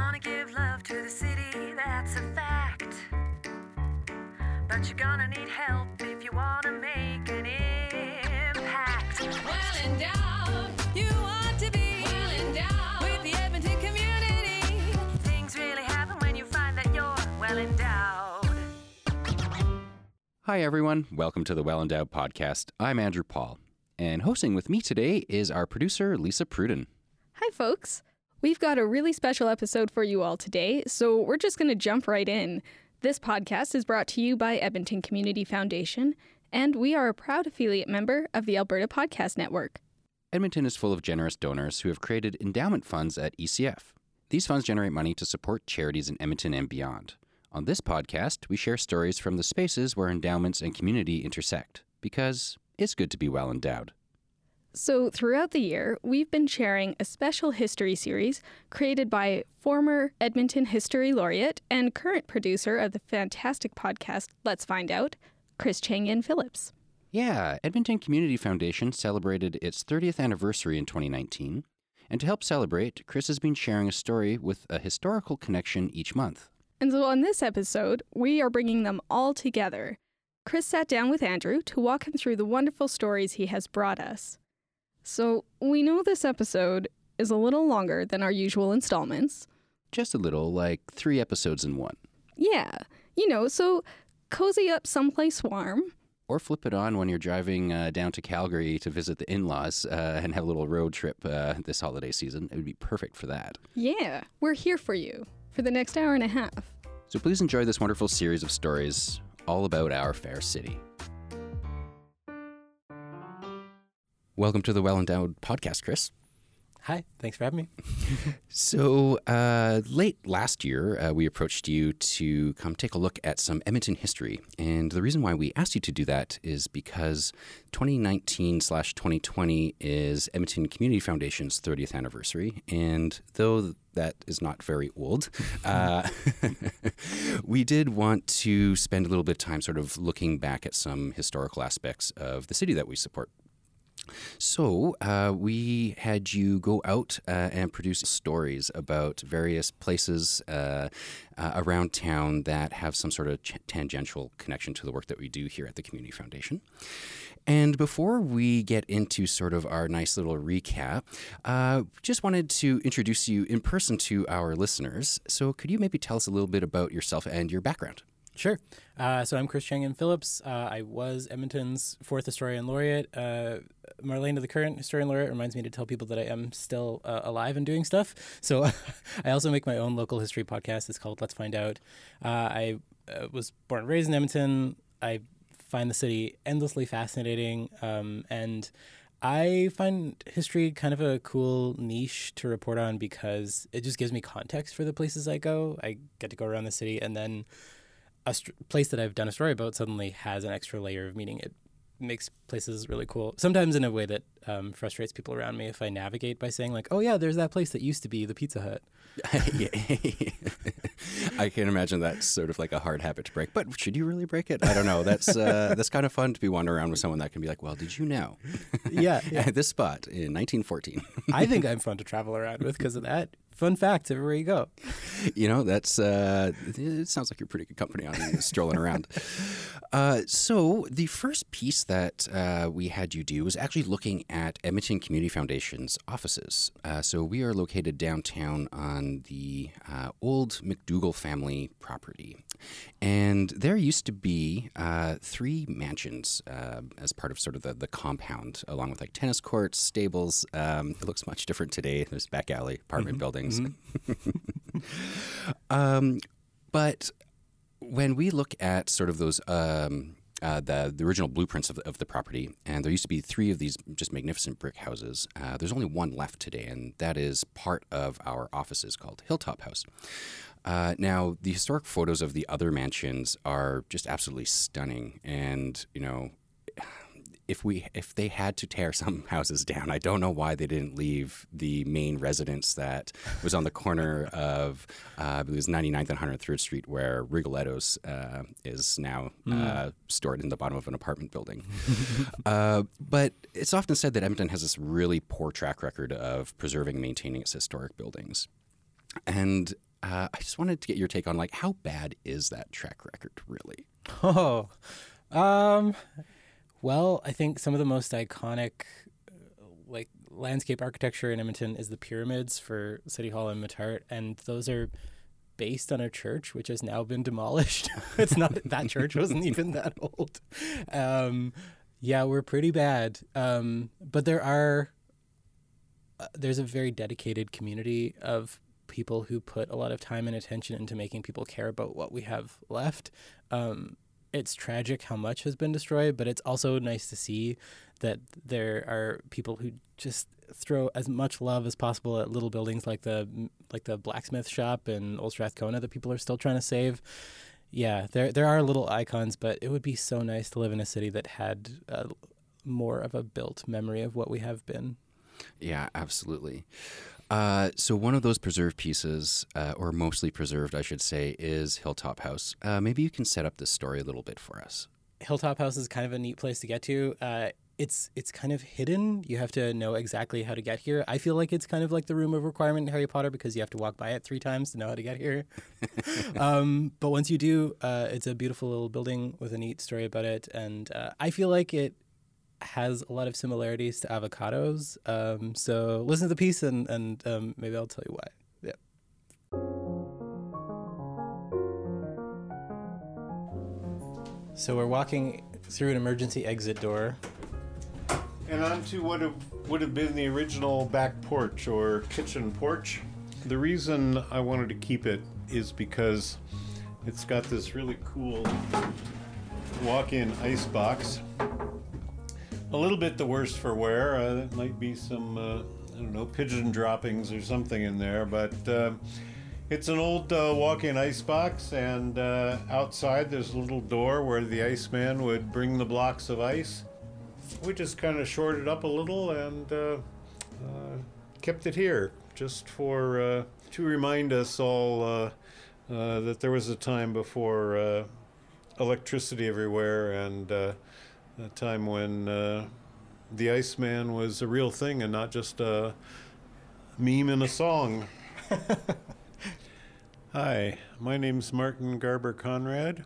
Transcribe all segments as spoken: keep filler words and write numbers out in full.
wanna give love to the city, that's a fact. But you're gonna need help if you wanna make an impact. Well endowed, you want to be well endowed with the Edmonton community. Things really happen when you find that you're well endowed. Hi everyone, welcome to the Well Endowed Podcast. I'm Andrew Paul, and hosting with me today is our producer, Lisa Pruden. Hi folks. We've got a really special episode for you all today, so we're just going to jump right in. This podcast is brought to you by Edmonton Community Foundation, and we are a proud affiliate member of the Alberta Podcast Network. Edmonton is full of generous donors who have created endowment funds at E C F. These funds generate money to support charities in Edmonton and beyond. On this podcast, we share stories from the spaces where endowments and community intersect, because it's good to be well endowed. So throughout the year, we've been sharing a special history series created by former Edmonton History Laureate and current producer of the fantastic podcast Let's Find Out, Chris Chang-Yen Phillips. Yeah, Edmonton Community Foundation celebrated its thirtieth anniversary in twenty nineteen. And to help celebrate, Chris has been sharing a story with a historical connection each month. And so on this episode, we are bringing them all together. Chris sat down with Andrew to walk him through the wonderful stories he has brought us. So, we know this episode is a little longer than our usual installments. Just a little, like three episodes in one. Yeah, you know, so cozy up someplace warm. Or flip it on when you're driving uh, down to Calgary to visit the in-laws uh, and have a little road trip uh, this holiday season. It would be perfect for that. Yeah, we're here for you for the next hour and a half. So please enjoy this wonderful series of stories all about our fair city. Welcome to the Well Endowed Podcast, Chris. Hi, thanks for having me. So uh, late last year, uh, we approached you to come take a look at some Edmonton history. And the reason why we asked you to do that is because twenty nineteen slash twenty twenty is Edmonton Community Foundation's thirtieth anniversary. And though that is not very old, uh, we did want to spend a little bit of time sort of looking back at some historical aspects of the city that we support. So uh, we had you go out uh, and produce stories about various places uh, uh, around town that have some sort of ch- tangential connection to the work that we do here at the Community Foundation. And before we get into sort of our nice little recap, uh, just wanted to introduce you in person to our listeners. So could you maybe tell us a little bit about yourself and your background? Sure. Uh, so I'm Chris Chang-Yen Phillips. Uh, I was Edmonton's fourth historian laureate. Uh, Marlena, the current historian laureate, reminds me to tell people that I am still uh, alive and doing stuff. So I also make my own local history podcast. It's called Let's Find Out. Uh, I uh, was born and raised in Edmonton. I find the city endlessly fascinating. Um, and I find history kind of a cool niche to report on because it just gives me context for the places I go. I get to go around the city and then a st- place that I've done a story about suddenly has an extra layer of meaning. It makes places really cool, sometimes in a way that um, frustrates people around me if I navigate by saying like, oh yeah, there's that place that used to be the Pizza Hut. I can imagine that's sort of like a hard habit to break, but should you really break it? I don't know. That's uh, that's kind of fun to be wandering around with someone that can be like, well, did you know? yeah, yeah. At this spot in nineteen fourteen. I think I'm fun to travel around with because of that. Fun facts everywhere you go. You know, that's uh, it sounds like you're pretty good company on strolling around. Uh, so the first piece that uh, we had you do was actually looking at Edmonton Community Foundation's offices. Uh, so we are located downtown on the uh, old McDougall family property. And there used to be uh, three mansions uh, as part of sort of the, the compound, along with like tennis courts, stables. Um, it looks much different today. There's back alley, apartment mm-hmm. building. Mm-hmm. um, but when we look at sort of those um, uh, the, the original blueprints of, of the property, and there used to be three of these just magnificent brick houses, uh, there's only one left today, and that is part of our offices called Hilltop House. Uh, now, the historic photos of the other mansions are just absolutely stunning, and you know, If we if they had to tear some houses down, I don't know why they didn't leave the main residence that was on the corner of uh, it was ninety-ninth and one hundred third Street, where Rigoletto's uh, is now uh, mm. stored in the bottom of an apartment building. uh, but it's often said that Edmonton has this really poor track record of preserving and maintaining its historic buildings. And Uh, I just wanted to get your take on, like, how bad is that track record, really? Oh, um, well, I think some of the most iconic, like, landscape architecture in Edmonton is the pyramids for City Hall and Metart, and those are based on a church which has now been demolished. It's not that church wasn't even that old. Um, yeah, we're pretty bad, um, but there are uh, there's a very dedicated community of people who put a lot of time and attention into making people care about what we have left. Um, it's tragic how much has been destroyed, but it's also nice to see that there are people who just throw as much love as possible at little buildings like the like the blacksmith shop in Old Strathcona that people are still trying to save. Yeah, there there are little icons, but it would be so nice to live in a city that had uh, more of a built memory of what we have been. Yeah, absolutely. Uh, so one of those preserved pieces, uh, or mostly preserved, I should say, is Hilltop House. Uh, maybe you can set up this story a little bit for us. Hilltop House is kind of a neat place to get to. Uh, it's it's kind of hidden. You have to know exactly how to get here. I feel like it's kind of like the Room of Requirement in Harry Potter because you have to walk by it three times to know how to get here. um, but once you do, uh, it's a beautiful little building with a neat story about it. And uh, I feel like it has a lot of similarities to avocados. Um, so listen to the piece and, and um, maybe I'll tell you why. Yeah. So we're walking through an emergency exit door. And onto what would have been the original back porch or kitchen porch. The reason I wanted to keep it is because it's got this really cool walk-in ice box. A little bit the worse for wear. Uh, there might be some, uh, I don't know, pigeon droppings or something in there, but uh, it's an old uh, walk-in ice box, and uh, outside there's a little door where the iceman would bring the blocks of ice. We just kind of shored it up a little and uh, uh, kept it here just for uh, to remind us all uh, uh, that there was a time before uh, electricity everywhere and uh, a time when uh, the Iceman was a real thing and not just a meme in a song. Hi, my name's Martin Garber Conrad.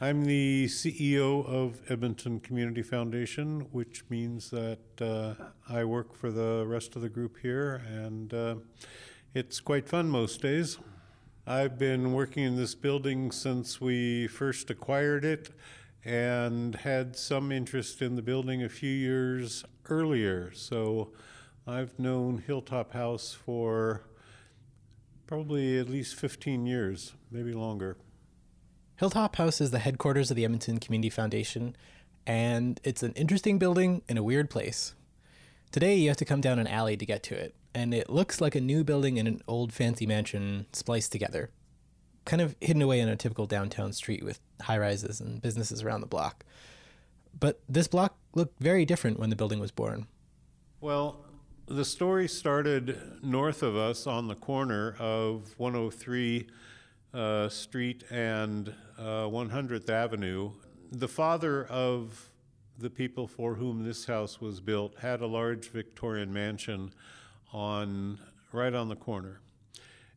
I'm the C E O of Edmonton Community Foundation, which means that uh, I work for the rest of the group here, and uh, it's quite fun most days. I've been working in this building since we first acquired it and had some interest in the building a few years earlier. So I've known Hilltop House for probably at least fifteen years, maybe longer. Hilltop House is the headquarters of the Edmonton Community Foundation, and it's an interesting building in a weird place. Today, you have to come down an alley to get to it, and it looks like a new building and an old fancy mansion spliced together, kind of hidden away in a typical downtown street with high-rises and businesses around the block. But this block looked very different when the building was born. Well, the story started north of us on the corner of one oh three Uh, Street and uh, one hundredth Avenue. The father of the people for whom this house was built had a large Victorian mansion on right on the corner.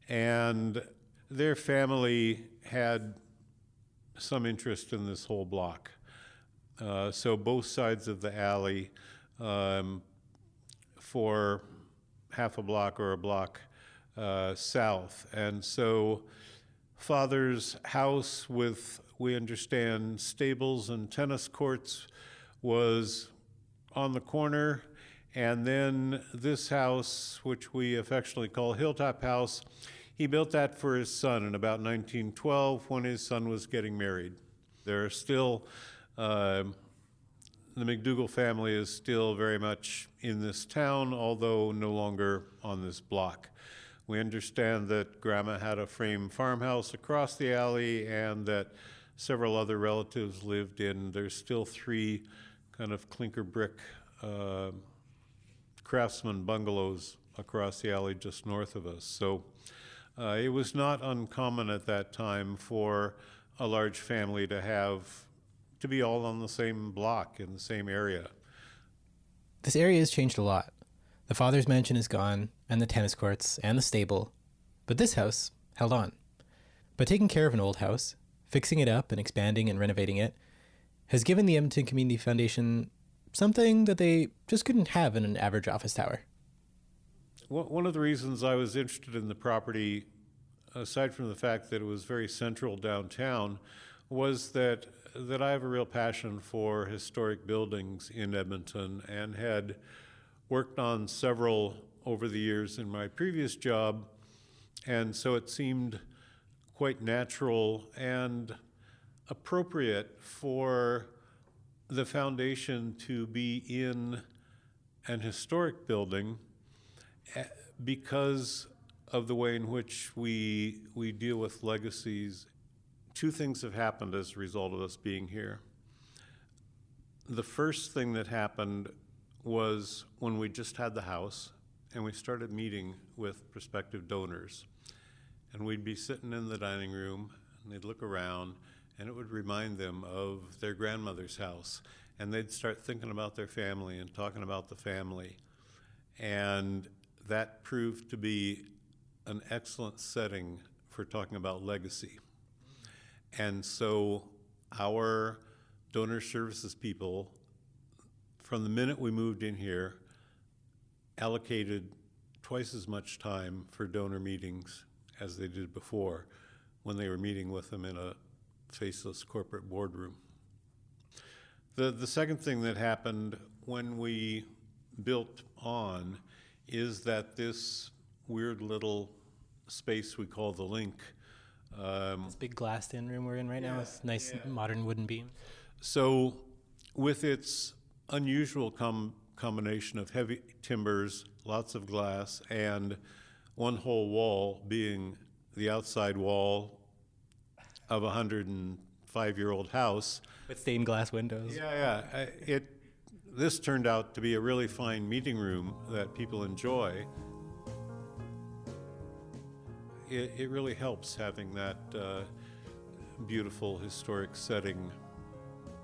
And their family had some interest in this whole block. Uh, so both sides of the alley um, for half a block or a block uh, south. And so father's house with, we understand, stables and tennis courts was on the corner, and then this house, which we affectionately call Hilltop House, he built that for his son in about nineteen twelve when his son was getting married. There are still, uh, the McDougall family is still very much in this town, although no longer on this block. We understand that Grandma had a frame farmhouse across the alley and that several other relatives lived in. There's still three kind of clinker brick uh, craftsman bungalows across the alley just north of us. So uh, it was not uncommon at that time for a large family to have, to be all on the same block in the same area. This area has changed a lot. The father's mansion is gone, and the tennis courts, and the stable. But this house held on. But taking care of an old house, fixing it up and expanding and renovating it, has given the Edmonton Community Foundation something that they just couldn't have in an average office tower. Well, one of the reasons I was interested in the property, aside from the fact that it was very central downtown, was that that I have a real passion for historic buildings in Edmonton and had worked on several over the years in my previous job. And so it seemed quite natural and appropriate for the foundation to be in an historic building because of the way in which we we deal with legacies. Two things have happened as a result of us being here. The first thing that happened was when we just had the house and we started meeting with prospective donors. And we'd be sitting in the dining room and they'd look around and it would remind them of their grandmother's house. And they'd start thinking about their family and talking about the family. And that proved to be an excellent setting for talking about legacy. And so our donor services people, from the minute we moved in here, allocated twice as much time for donor meetings as they did before when they were meeting with them in a faceless corporate boardroom. The, the second thing that happened when we built on is that this weird little space we call the Link. Um, this big glassed-in room we're in right yeah, now with nice yeah. modern wooden beams. So with its unusual com- combination of heavy timbers, lots of glass, and one whole wall being the outside wall of a one hundred five-year-old house. With stained glass windows. Yeah, yeah. It, this turned out to be a really fine meeting room that people enjoy. It, it really helps having that uh, beautiful historic setting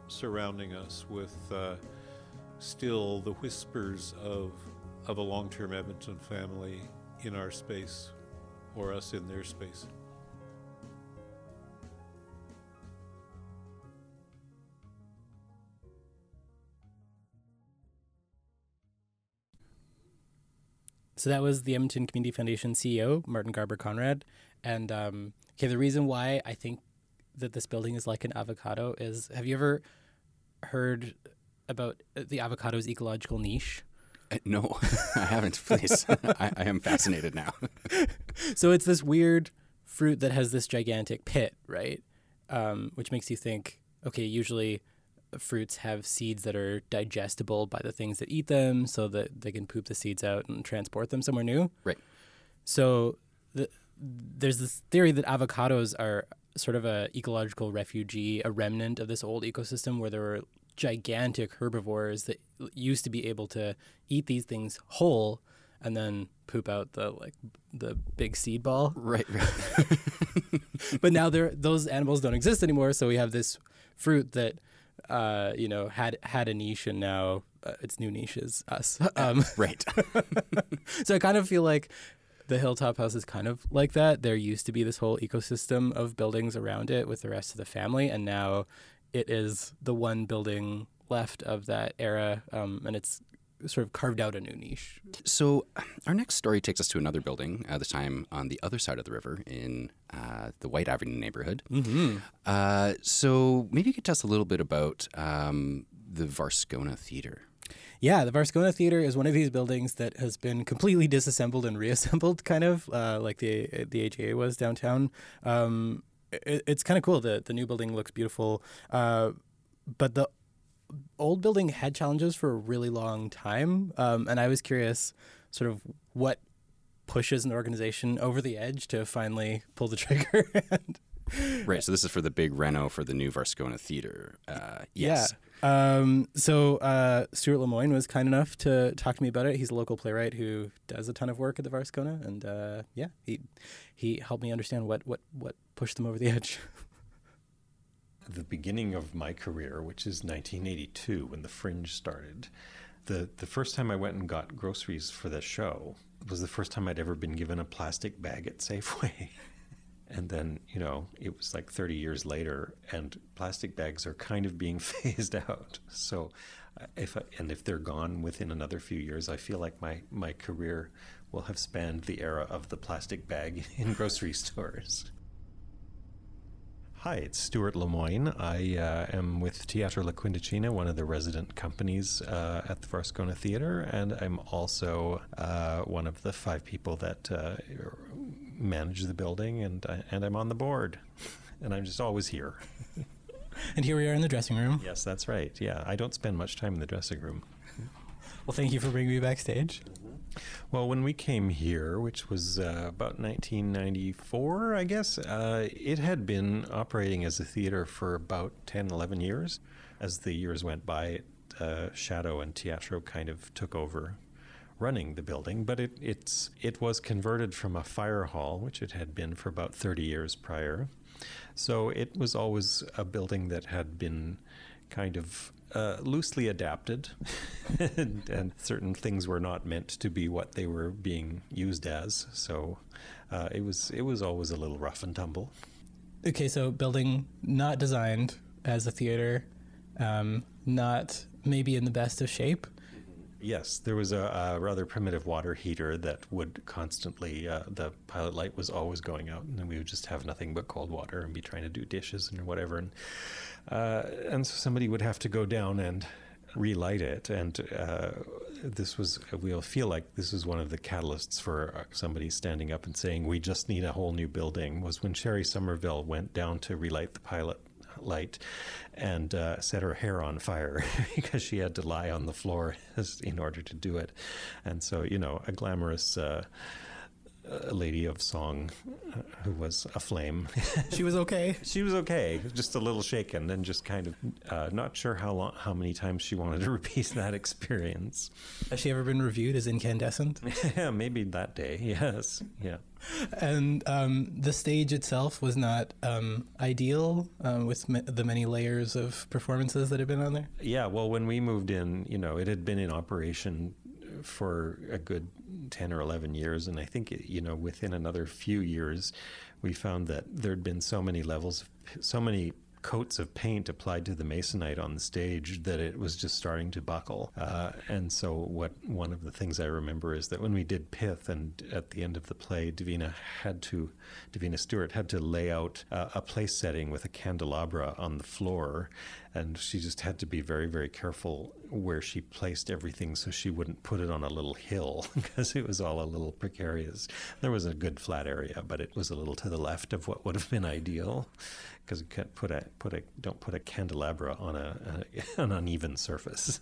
surrounding us with uh, still the whispers of of a long-term Edmonton family in our space, or us in their space. So that was the Edmonton Community Foundation C E O, Martin Garber Conrad. And um, okay, the reason why I think that this building is like an avocado is, have you ever heard about the avocado's ecological niche? Uh, no, I haven't, please. I, I am fascinated now. So it's this weird fruit that has this gigantic pit, right? Um, which makes you think, okay, usually fruits have seeds that are digestible by the things that eat them so that they can poop the seeds out and transport them somewhere new. Right. So the, there's this theory that avocados are sort of a ecological refugee, a remnant of this old ecosystem where there were gigantic herbivores that used to be able to eat these things whole and then poop out the like the big seed ball. Right, right. But now they're, those animals don't exist anymore, so we have this fruit that Uh, you know, had had a niche, and now uh, its new niche is us. Um, right. So I kind of feel like the Hilltop House is kind of like that. There used to be this whole ecosystem of buildings around it with the rest of the family, and now it is the one building left of that era, um, and it's sort of carved out a new niche. So our next story takes us to another building, uh, this time on the other side of the river in uh, the Whyte Avenue neighborhood. Mm-hmm. Uh, so maybe you could tell us a little bit about um, the Varscona Theater. Yeah, the Varscona Theater is one of these buildings that has been completely disassembled and reassembled, kind of, uh, like the the A G A was downtown. Um, it, it's kind of cool. The, the new building looks beautiful, uh, but the old building had challenges for a really long time, um, and I was curious sort of what pushes an organization over the edge to finally pull the trigger. and, right, so this is for the big reno for the new Varscona Theater. Uh, yes. Yeah. Um, so uh, Stuart Lemoyne was kind enough to talk to me about it. He's a local playwright who does a ton of work at the Varscona, and uh, yeah, he he helped me understand what, what, what pushed them over the edge. The beginning of my career, which is nineteen eighty-two, when the Fringe started, the, the first time I went and got groceries for the show was the first time I'd ever been given a plastic bag at Safeway. And then, you know, it was like thirty years later, and plastic bags are kind of being phased out. So if I, and if they're gone within another few years, I feel like my, my career will have spanned the era of the plastic bag in grocery stores. Hi, it's Stuart Lemoyne. I uh, am with Teatro La Quindicina, one of the resident companies uh, at the Varscona Theater, and I'm also uh, one of the five people that uh, manage the building, and I, and I'm on the board, and I'm just always here. And here we are in the dressing room. Yes, that's right. Yeah, I don't spend much time in the dressing room. Well, thank you for bringing me backstage. Well, when we came here, which was uh, about nineteen ninety-four, I guess, uh, it had been operating as a theater for about ten, eleven years. As the years went by, uh, Shadow and Teatro kind of took over running the building, but it, it's, it was converted from a fire hall, which it had been for about thirty years prior. So it was always a building that had been kind of uh, loosely adapted, and, and certain things were not meant to be what they were being used as. So uh, it was it was always a little rough and tumble. Okay, so building not designed as a theater, um, not maybe in the best of shape. Yes, there was a, a rather primitive water heater that would constantly, uh, the pilot light was always going out, and then we would just have nothing but cold water and be trying to do dishes and whatever. And uh, and so somebody would have to go down and relight it. And uh, this was, we'll feel like this was one of the catalysts for somebody standing up and saying, we just need a whole new building, was when Sherry Somerville went down to relight the pilot light and uh, set her hair on fire because she had to lie on the floor in order to do it. And so, you know, a glamorous uh, lady of song who was aflame. She was okay. She was okay, just a little shaken and just kind of uh, not sure how long, how many times she wanted to repeat that experience. Has she ever been reviewed as incandescent? Yeah, maybe that day, yes, yeah. And um, the stage itself was not um, ideal um, with ma- the many layers of performances that had been on there? Yeah, well, when we moved in, you know, it had been in operation for a good ten or eleven years. And I think, you know, within another few years, we found that there'd been so many levels, so many coats of paint applied to the masonite on the stage that it was just starting to buckle. Uh, and so what one of the things I remember is that when we did Pith, and at the end of the play, Davina had to, Davina Stewart had to lay out uh, a place setting with a candelabra on the floor, and she just had to be very, very careful where she placed everything so she wouldn't put it on a little hill because it was all a little precarious. There was a good flat area, but it was a little to the left of what would have been ideal because you can't put a Put a don't put a candelabra on a, a an uneven surface.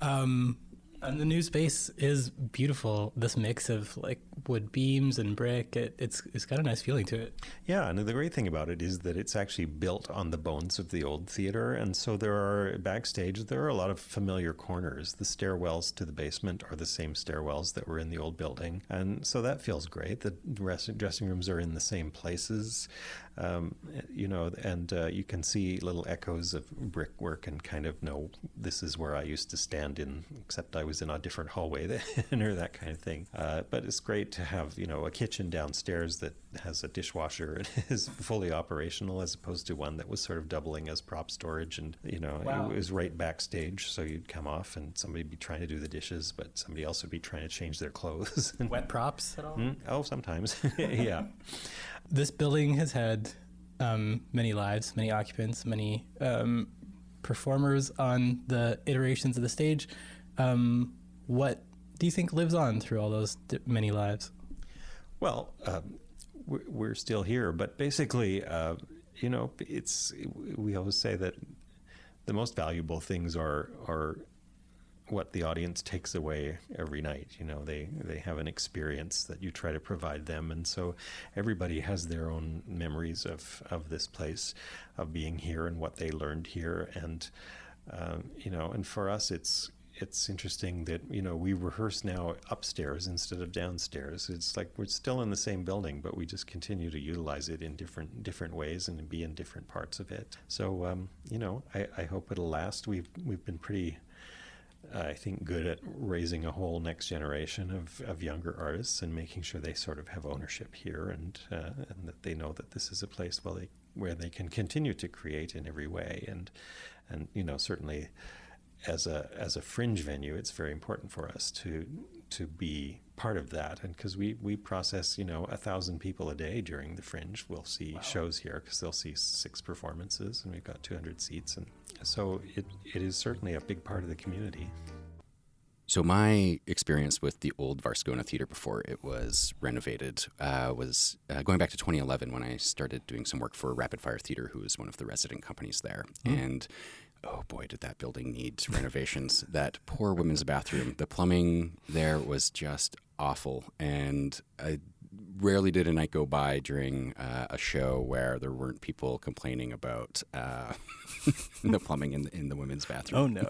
um, and the new space is beautiful. This mix of like wood beams and brick, it, it's it's got a nice feeling to it. Yeah, and the great thing about it is that it's actually built on the bones of the old theater, and so there are backstage. There are a lot of familiar corners. The stairwells to the basement are the same stairwells that were in the old building, and so that feels great. The rest, dressing rooms are in the same places. Um, you know, and uh, you can see little echoes of brickwork and kind of know this is where I used to stand in, except I was in a different hallway then, or that kind of thing. Uh, but it's great to have, you know, a kitchen downstairs that has a dishwasher and is fully operational as opposed to one that was sort of doubling as prop storage. And, you know, wow. It was right backstage. So you'd come off and somebody would be trying to do the dishes, but somebody else would be trying to change their clothes. Wet props at all? Mm, oh, sometimes. Yeah. This building has had Um, many lives, many occupants, many um, performers on the iterations of the stage. Um, what do you think lives on through all those d- many lives? Well, um, we're still here, but basically, uh, you know, it's we always say that the most valuable things are are what the audience takes away every night. You know, they, they have an experience that you try to provide them. And so everybody has their own memories of, of this place, of being here and what they learned here. And, um, you know, and for us, it's, it's interesting that, you know, we rehearse now upstairs instead of downstairs. It's like we're still in the same building, but we just continue to utilize it in different different ways and be in different parts of it. So, um, you know, I, I hope it'll last. We've, we've been pretty I think, good at raising a whole next generation of, of younger artists and making sure they sort of have ownership here and uh, and that they know that this is a place where they, where they can continue to create in every way. And, and you know, certainly as a as a fringe venue, it's very important for us to to be part of that. And because we, we process, you know, a thousand people a day during the fringe. We'll see wow. shows here because they'll see six performances and we've got two hundred seats. And so it it is certainly a big part of the community. So my experience with the old Varscona Theater before it was renovated uh, was uh, going back to twenty eleven when I started doing some work for Rapid Fire Theater, who is one of the resident companies there. Mm. And oh boy, did that building need renovations. That poor women's bathroom, the plumbing there was just awful. And I rarely did a night go by during uh, a show where there weren't people complaining about uh, the plumbing in the, in the women's bathroom. Oh no.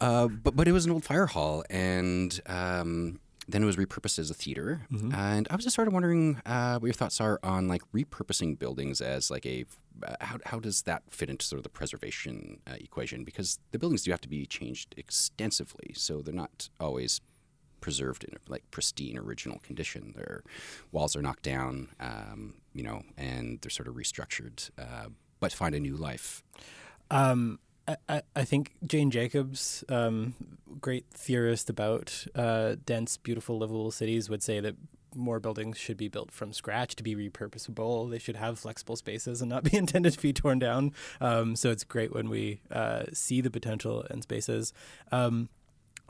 uh, but, but it was an old fire hall, and um, then it was repurposed as a theater. Mm-hmm. And I was just sort of wondering uh, what your thoughts are on like repurposing buildings as like a Uh, how how does that fit into sort of the preservation uh, equation? Because the buildings do have to be changed extensively, so they're not always preserved in like pristine original condition. Their walls are knocked down, um, you know, and they're sort of restructured, uh, but find a new life. Um, I, I think Jane Jacobs, um, great theorist about uh, dense, beautiful, livable cities, would say that more buildings should be built from scratch to be repurposable. They should have flexible spaces and not be intended to be torn down. Um, so it's great when we uh, see the potential in spaces. Um,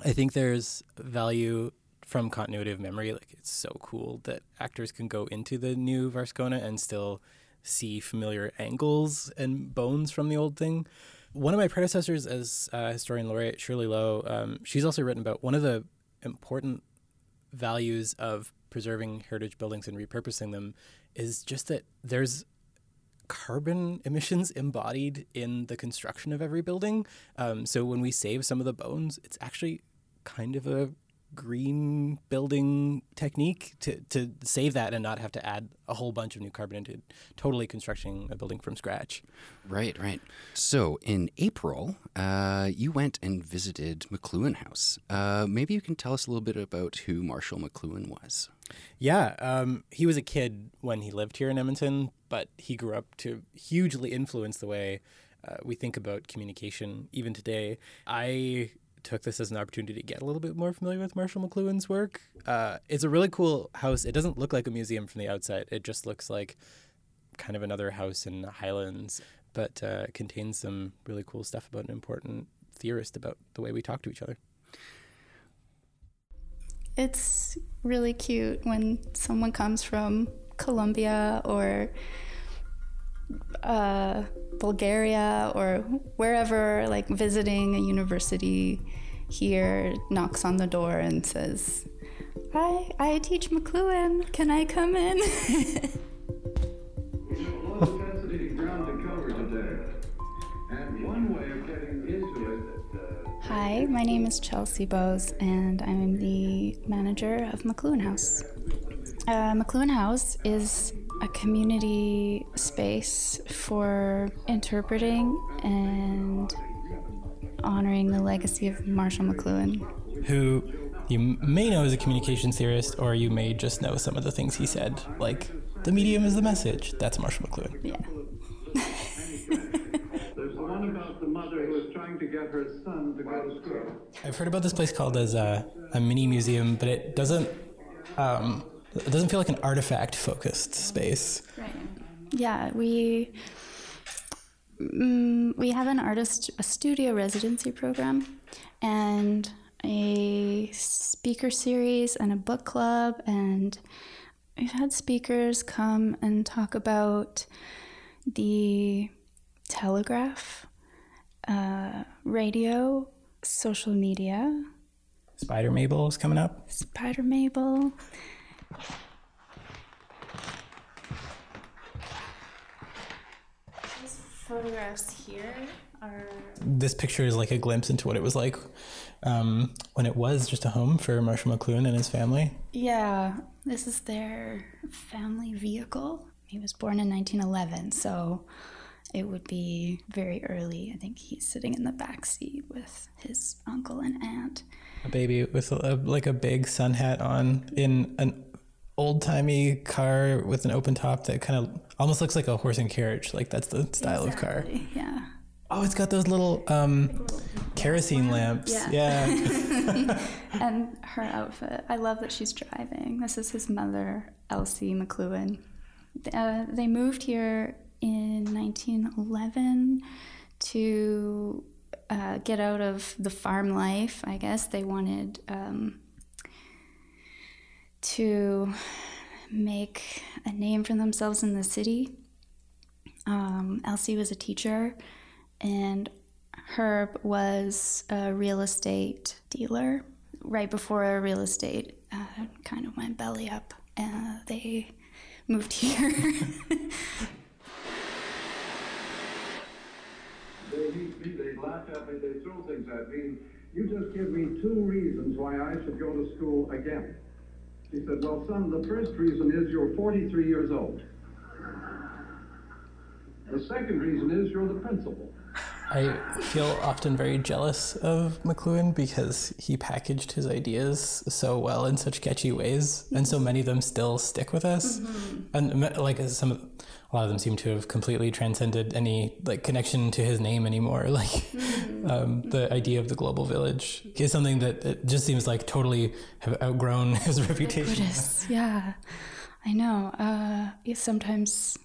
I think there's value from continuity of memory. Like, it's so cool that actors can go into the new Varscona and still see familiar angles and bones from the old thing. One of my predecessors as uh, historian laureate, Shirley Lowe, um, she's also written about one of the important values of preserving heritage buildings and repurposing them is just that there's carbon emissions embodied in the construction of every building. Um, so when we save some of the bones, it's actually kind of a green building technique to, to save that and not have to add a whole bunch of new carbon into totally constructing a building from scratch. Right, right. So in April, uh, you went and visited McLuhan House. Uh, maybe you can tell us a little bit about who Marshall McLuhan was. Yeah, um, he was a kid when he lived here in Edmonton, but he grew up to hugely influence the way uh, we think about communication even today. I took this as an opportunity to get a little bit more familiar with Marshall McLuhan's work. Uh, it's a really cool house. It doesn't look like a museum from the outside. It just looks like kind of another house in the Highlands, but uh, contains some really cool stuff about an important theorist about the way we talk to each other. It's really cute when someone comes from Colombia or uh, Bulgaria or wherever, like visiting a university here, knocks on the door and says, "Hi, I teach McLuhan. Can I come in?" Low intensity ground to cover today, and one way of getting into it. Hi, my name is Chelsea Bose, and I'm the manager of McLuhan House. Uh, McLuhan House is a community space for interpreting and honoring the legacy of Marshall McLuhan, who you may know as a communication theorist, or you may just know some of the things he said, like the medium is the message. That's Marshall McLuhan. Yeah. There's one about the mother who was trying to get her son to go to school. I've heard about this place called as a, a mini museum, but it doesn't... Um, It doesn't feel like an artifact-focused space. Right. Yeah, we um, we have an artist, a studio residency program, and a speaker series, and a book club, and we've had speakers come and talk about the telegraph, uh, radio, social media. Spider Mabel is coming up. Spider Mabel. These photographs here are... This picture is like a glimpse into what it was like um, when it was just a home for Marshall McLuhan and his family. Yeah, this is their family vehicle. He was born in nineteen eleven, so it would be very early. I think he's sitting in the back seat with his uncle and aunt. A baby with a, like a big sun hat on in an old-timey car with an open top that kind of almost looks like a horse and carriage. Like that's the style exactly. of car. Yeah. Oh, it's got those little um, kerosene lamps. Yeah. yeah. And her outfit. I love that she's driving. This is his mother, Elsie McLuhan. Uh, they moved here in nineteen eleven to uh, get out of the farm life, I guess. They wanted um, to make a name for themselves in the city. Um, Elsie was a teacher, and Herb was a real estate dealer. Right before real estate uh, kind of went belly up, uh, they moved here. They beat me, they laugh at me, they throw things at me. You just give me two reasons why I should go to school again. She said, well, son, the first reason is you're forty-three years old. The second reason is you're the principal. I feel often very jealous of McLuhan because he packaged his ideas so well in such catchy ways, and so many of them still stick with us. Mm-hmm. And like some, a lot of them seem to have completely transcended any like connection to his name anymore. Like mm-hmm. um, the idea of the global village is something that it just seems like totally have outgrown his reputation. Yeah, I know. Uh, sometimes.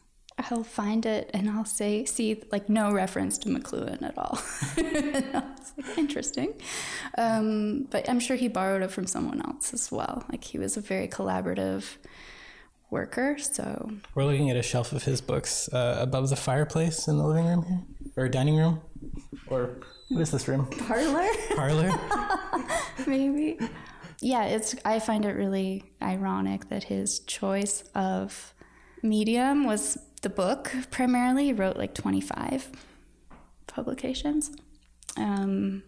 I'll find it and I'll say, see, like no reference to McLuhan at all. It's like, interesting. Um, but I'm sure he borrowed it from someone else as well. Like he was a very collaborative worker, so. We're looking at a shelf of his books uh, above the fireplace in the living room here, or dining room, or what is this room? Parlor? Parlor? Maybe. Yeah, it's. I find it really ironic that his choice of medium was the book primarily. He wrote like twenty-five publications, um,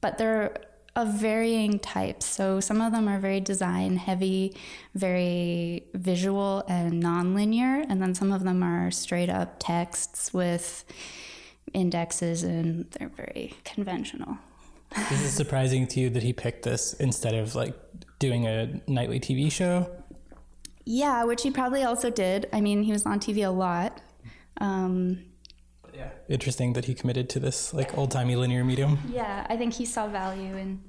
but they're of varying types. So some of them are very design heavy, very visual and non-linear, and then some of them are straight up texts with indexes, and they're very conventional. Is it surprising to you that he picked this instead of like doing a nightly T V show? Yeah, which he probably also did. I mean, he was on T V a lot. Um, yeah, interesting that he committed to this like old-timey linear medium. Yeah, I think he saw value in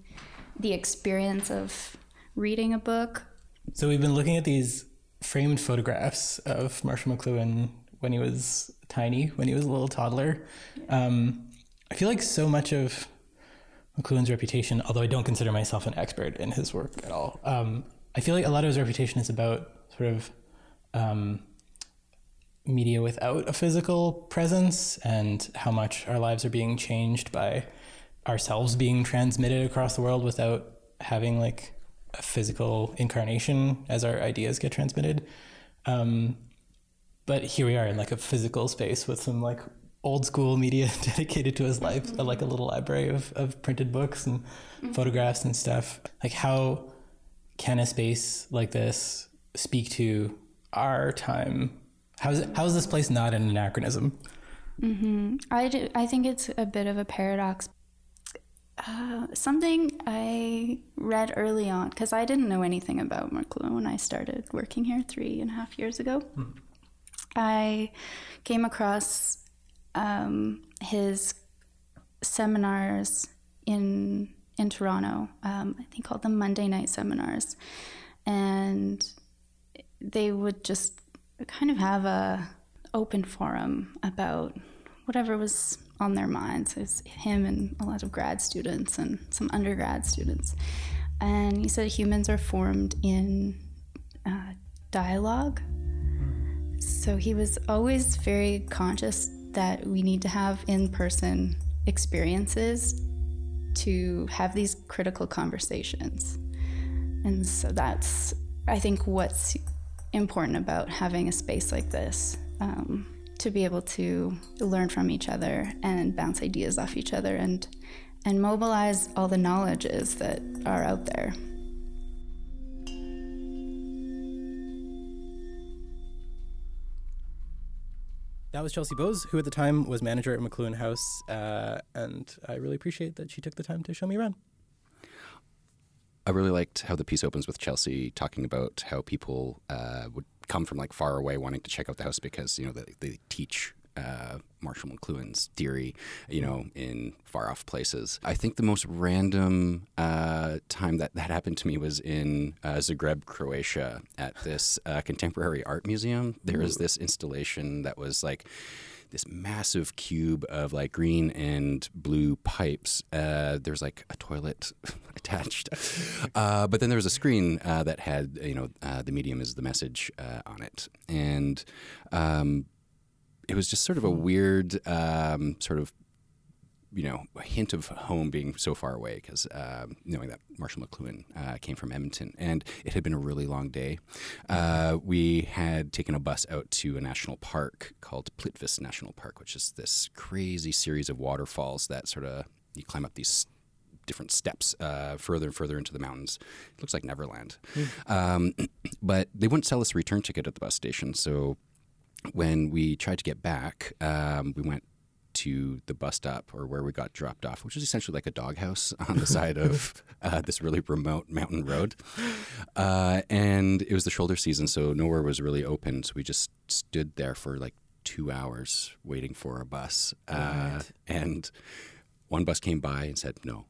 the experience of reading a book. So we've been looking at these framed photographs of Marshall McLuhan when he was tiny, when he was a little toddler. Um, I feel like so much of McLuhan's reputation, although I don't consider myself an expert in his work at all, um, I feel like a lot of his reputation is about sort of um, media without a physical presence, and how much our lives are being changed by ourselves being transmitted across the world without having like a physical incarnation as our ideas get transmitted. Um, but here we are in like a physical space with some like old school media dedicated to his life, mm-hmm. like a little library of, of printed books and mm-hmm. photographs and stuff. Like how can a space like this speak to our time? How is, it, how is this place not an anachronism? Mm-hmm. I, do, I think it's a bit of a paradox. Uh, something I read early on, because I didn't know anything about McLuhan when I started working here three and a half years ago. Hmm. I came across um, his seminars in in Toronto, um, I think called the Monday Night Seminars. And they would just kind of have a open forum about whatever was on their minds. It's him and a lot of grad students and some undergrad students. And he said humans are formed in uh, dialogue. So he was always very conscious that we need to have in-person experiences to have these critical conversations. And so that's, I think, what's important about having a space like this, um, to be able to learn from each other and bounce ideas off each other and and mobilize all the knowledges that are out there. That was Chelsea Bose, who at the time was manager at McLuhan House, uh, and I really appreciate that she took the time to show me around. I really liked how the piece opens with Chelsea talking about how people uh, would come from like far away wanting to check out the house because, you know, they, they teach uh, Marshall McLuhan's theory, you know, in far off places. I think the most random uh, time that that happened to me was in uh, Zagreb, Croatia, at this uh, contemporary art museum. There is this installation that was like this massive cube of like green and blue pipes. Uh, there's like a toilet attached. Uh, but then there was a screen uh, that had, you know, uh, the medium is the message uh, on it. And um, it was just sort of a weird um, sort of, you know, a hint of home being so far away because um, knowing that Marshall McLuhan uh, came from Edmonton, and it had been a really long day. Uh, we had taken a bus out to a national park called Plitvice National Park, which is this crazy series of waterfalls that sort of, you climb up these different steps uh, further and further into the mountains. It looks like Neverland. Mm. Um, but they wouldn't sell us a return ticket at the bus station, so when we tried to get back, um, we went to the bus stop or where we got dropped off, which is essentially like a doghouse on the side of uh, this really remote mountain road. Uh, and it was the shoulder season, so nowhere was really open. So we just stood there for like two hours waiting for a bus. Uh, right. And one bus came by and said, no.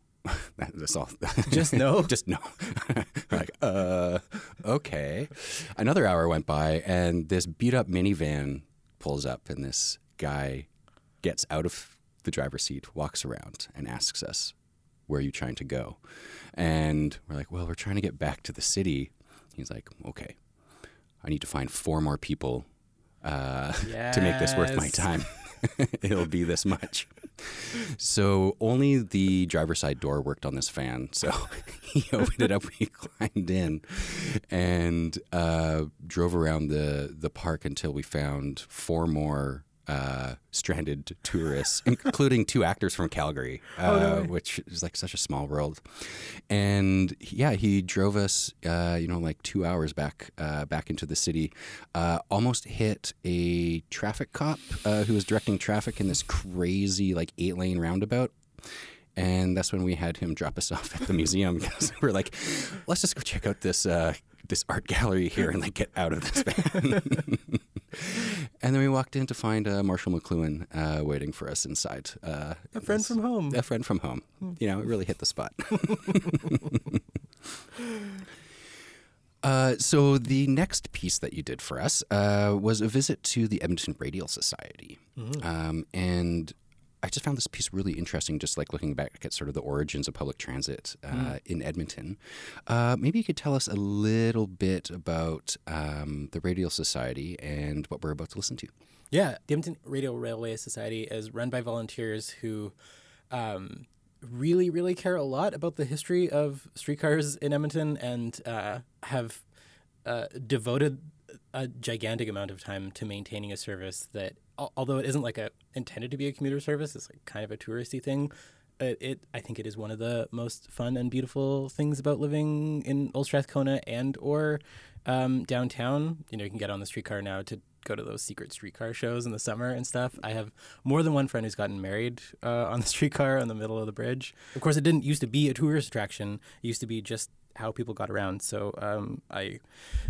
That, that's all. Just no? Just no. Like, uh, okay. Another hour went by, and this beat-up minivan pulls up, and this guy gets out of the driver's seat, walks around, and asks us, where are you trying to go? And we're like, well, we're trying to get back to the city. He's like, okay, I need to find four more people uh, yes. to make this worth my time. It'll be this much. So only the driver's side door worked on this van. So he opened it up, we climbed in, and uh, drove around the, the park until we found four more Uh, stranded tourists, including two actors from Calgary, uh, oh, no way. Which is like such a small world. And yeah, he drove us, uh, you know, like two hours back, uh, back into the city. Uh, almost hit a traffic cop uh, who was directing traffic in this crazy like eight lane roundabout. And that's when we had him drop us off at the museum because we're like, let's just go check out this uh, this art gallery here and like get out of this van. And then we walked in to find uh, Marshall McLuhan uh, waiting for us inside. Uh, a friend was, from home. A friend from home. You know, it really hit the spot. uh, so the next piece that you did for us uh, was a visit to the Edmonton Radial Society. Mm-hmm. Um, and I just found this piece really interesting, just like looking back at sort of the origins of public transit uh, mm. in Edmonton. Uh, maybe you could tell us a little bit about um, the Radial Society and what we're about to listen to. Yeah, the Edmonton Radial Railway Society is run by volunteers who um, really, really care a lot about the history of streetcars in Edmonton and uh, have uh, devoted a gigantic amount of time to maintaining a service that, although it isn't like a intended to be a commuter service, it's like kind of a touristy thing. It, it I think it is one of the most fun and beautiful things about living in Old Strathcona and or um, downtown. You know, you can get on the streetcar now to go to those secret streetcar shows in the summer and stuff. I have more than one friend who's gotten married uh, on the streetcar in the middle of the bridge. Of course, it didn't used to be a tourist attraction. It used to be just how people got around. So um, I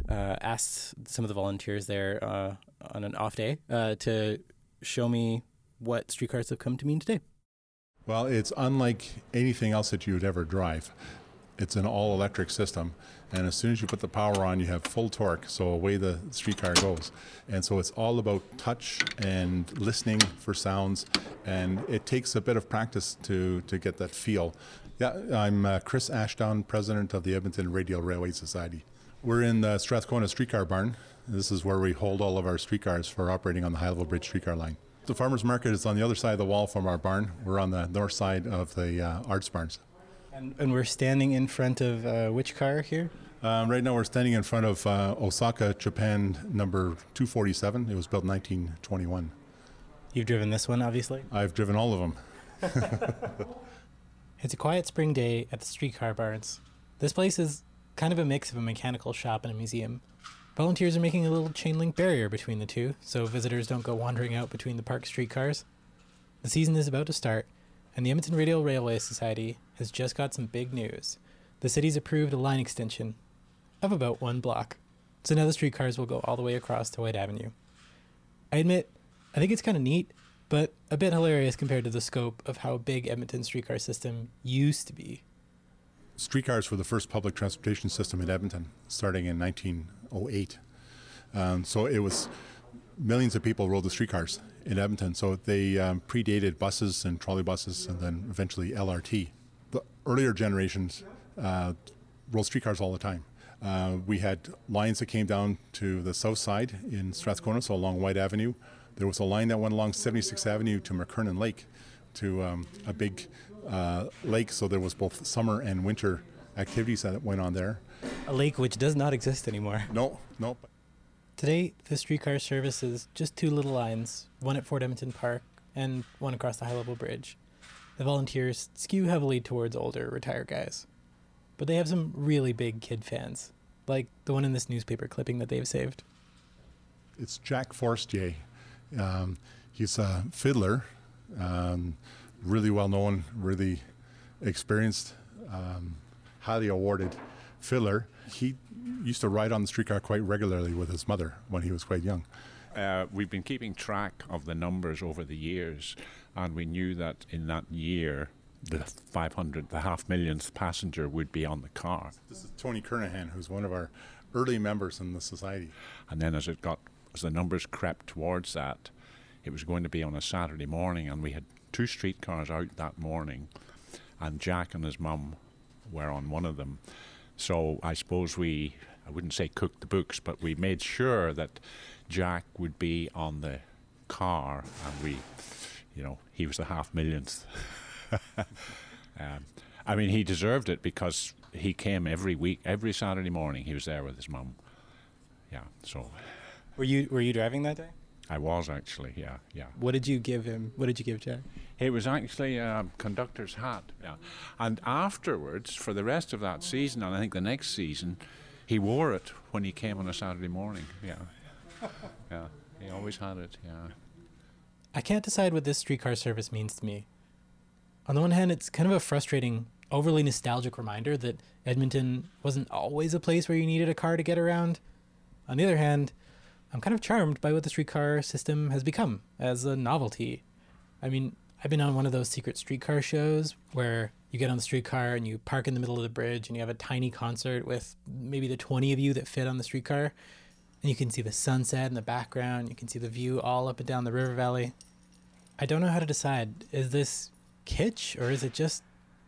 uh, asked some of the volunteers there uh, on an off day uh, to show me what streetcars have come to mean today. Well, it's unlike anything else that you would ever drive. It's an all-electric system, and as soon as you put the power on, you have full torque, so away the streetcar goes. And so it's all about touch and listening for sounds, and it takes a bit of practice to, to get that feel. Yeah, I'm uh, Chris Ashdown, president of the Edmonton Radial Railway Society. We're in the Strathcona Streetcar Barn. This is where we hold all of our streetcars for operating on the High Level Bridge streetcar line. The farmer's market is on the other side of the wall from our barn. We're on the north side of the uh, arts barns. And, and we're standing in front of uh, which car here? Um, right now we're standing in front of uh, Osaka, Japan, number two forty-seven. It was built in nineteen twenty-one. You've driven this one, obviously? I've driven all of them. It's a quiet spring day at the streetcar barns. This place is kind of a mix of a mechanical shop and a museum. Volunteers are making a little chain link barrier between the two, so visitors don't go wandering out between the parked streetcars. The season is about to start, and the Edmonton Radial Railway Society has just got some big news. The city's approved a line extension of about one block, so now the streetcars will go all the way across to Whyte Avenue. I admit, I think it's kind of neat, but a bit hilarious compared to the scope of how big Edmonton's streetcar system used to be. Streetcars were the first public transportation system in Edmonton, starting in nineteen oh eight. Um, so it was millions of people rode the streetcars in Edmonton. So they um, predated buses and trolley buses and then eventually L R T. The earlier generations uh, rode streetcars all the time. Uh, we had lines that came down to the south side in Strathcona, so along Whyte Avenue. There was a line that went along seventy-sixth Avenue to McKernan Lake, to um, a big uh, lake, so there was both summer and winter activities that went on there. A lake which does not exist anymore. No, no. Today, the streetcar service is just two little lines, one at Fort Edmonton Park and one across the High Level Bridge. The volunteers skew heavily towards older, retired guys. But they have some really big kid fans, like the one in this newspaper clipping that they've saved. It's Jack Forestier. Um, he's a fiddler, um, really well-known, really experienced, um, highly awarded fiddler. He used to ride on the streetcar quite regularly with his mother when he was quite young. Uh, we've been keeping track of the numbers over the years, and we knew that in that year, the five hundredth, the half-millionth passenger would be on the car. This is Tony Kernahan, who's one of our early members in the society. And then as it got As the numbers crept towards that, it was going to be on a Saturday morning, and we had two streetcars out that morning, and Jack and his mum were on one of them. So I suppose we, I wouldn't say cooked the books, but we made sure that Jack would be on the car, and we, you know, he was the half millionth. um, I mean, he deserved it because he came every week, every Saturday morning, he was there with his mum. Yeah, so... Were you were you driving that day? I was actually, yeah, yeah. What did you give him? What did you give Jack? It was actually a conductor's hat, yeah. And afterwards, for the rest of that season, and I think the next season, he wore it when he came on a Saturday morning, yeah. Yeah, he always had it, yeah. I can't decide what this streetcar service means to me. On the one hand, it's kind of a frustrating, overly nostalgic reminder that Edmonton wasn't always a place where you needed a car to get around. On the other hand, I'm kind of charmed by what the streetcar system has become as a novelty. I mean, I've been on one of those secret streetcar shows where you get on the streetcar and you park in the middle of the bridge and you have a tiny concert with maybe the twenty of you that fit on the streetcar. And you can see the sunset in the background. You can see the view all up and down the river valley. I don't know how to decide. Is this kitsch or is it just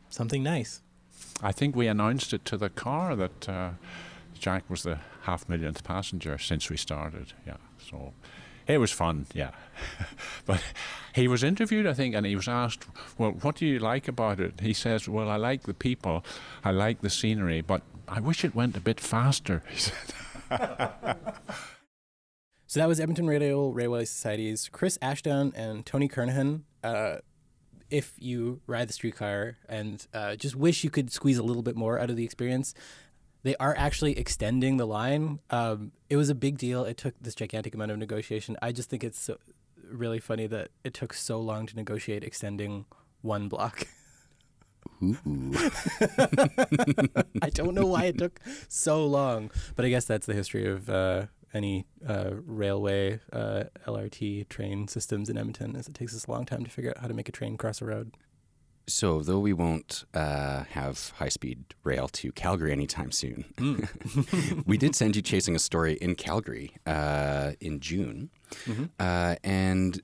something nice? I think we announced it to the car that... Uh Jack was the half millionth passenger since we started, yeah. So it was fun, yeah. But he was interviewed, I think, and he was asked, well, what do you like about it? He says, well, I like the people, I like the scenery, but I wish it went a bit faster, he said. So that was Edmonton Radial Railway Society's Chris Ashdown and Tony Kernahan. Uh, if you ride the streetcar and uh, just wish you could squeeze a little bit more out of the experience, they are actually extending the line. Um, it was a big deal. It took this gigantic amount of negotiation. I just think it's so, really funny that it took so long to negotiate extending one block. Ooh. I don't know why it took so long, but I guess that's the history of uh, any uh, railway, uh, L R T train systems in Edmonton, is it takes us a long time to figure out how to make a train cross a road. So, though we won't uh, have high-speed rail to Calgary anytime soon, mm. we did send you chasing a story in Calgary uh, in June. Mm-hmm. Uh, and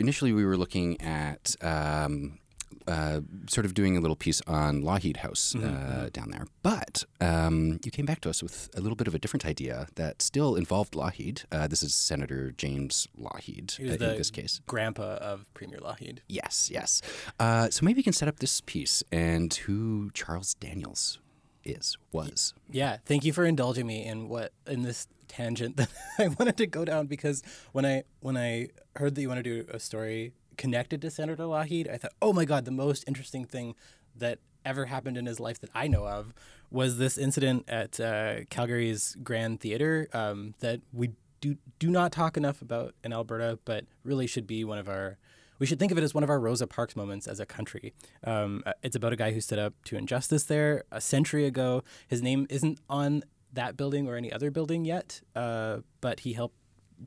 initially we were looking at um, uh, sort of doing a little piece on Lougheed House mm-hmm. uh, down there. But um, you came back to us with a little bit of a different idea that still involved Lougheed. Uh, this is Senator James Lougheed uh, in this case. Grandpa of Premier Lougheed. Yes, yes. Uh, so maybe you can set up this piece and who Charles Daniels is, was. Yeah, thank you for indulging me in what in this tangent that I wanted to go down, because when I when I heard that you want to do a story connected to Senator Lougheed, I thought, oh my God, the most interesting thing that ever happened in his life that I know of was this incident at uh, Calgary's Grand Theater um, that we do do not talk enough about in Alberta, but really should be one of our, we should think of it as one of our Rosa Parks moments as a country. Um, it's about a guy who stood up to injustice there a century ago. His name isn't on that building or any other building yet, uh, but he helped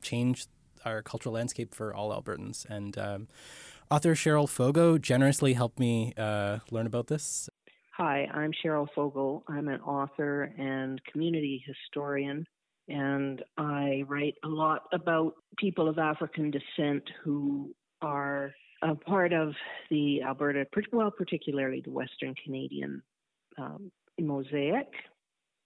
change our cultural landscape for all Albertans. And um, author Cheryl Foggo generously helped me uh, learn about this. Hi, I'm Cheryl Foggo. I'm an author and community historian, and I write a lot about people of African descent who are a part of the Alberta, well, particularly the Western Canadian um, mosaic.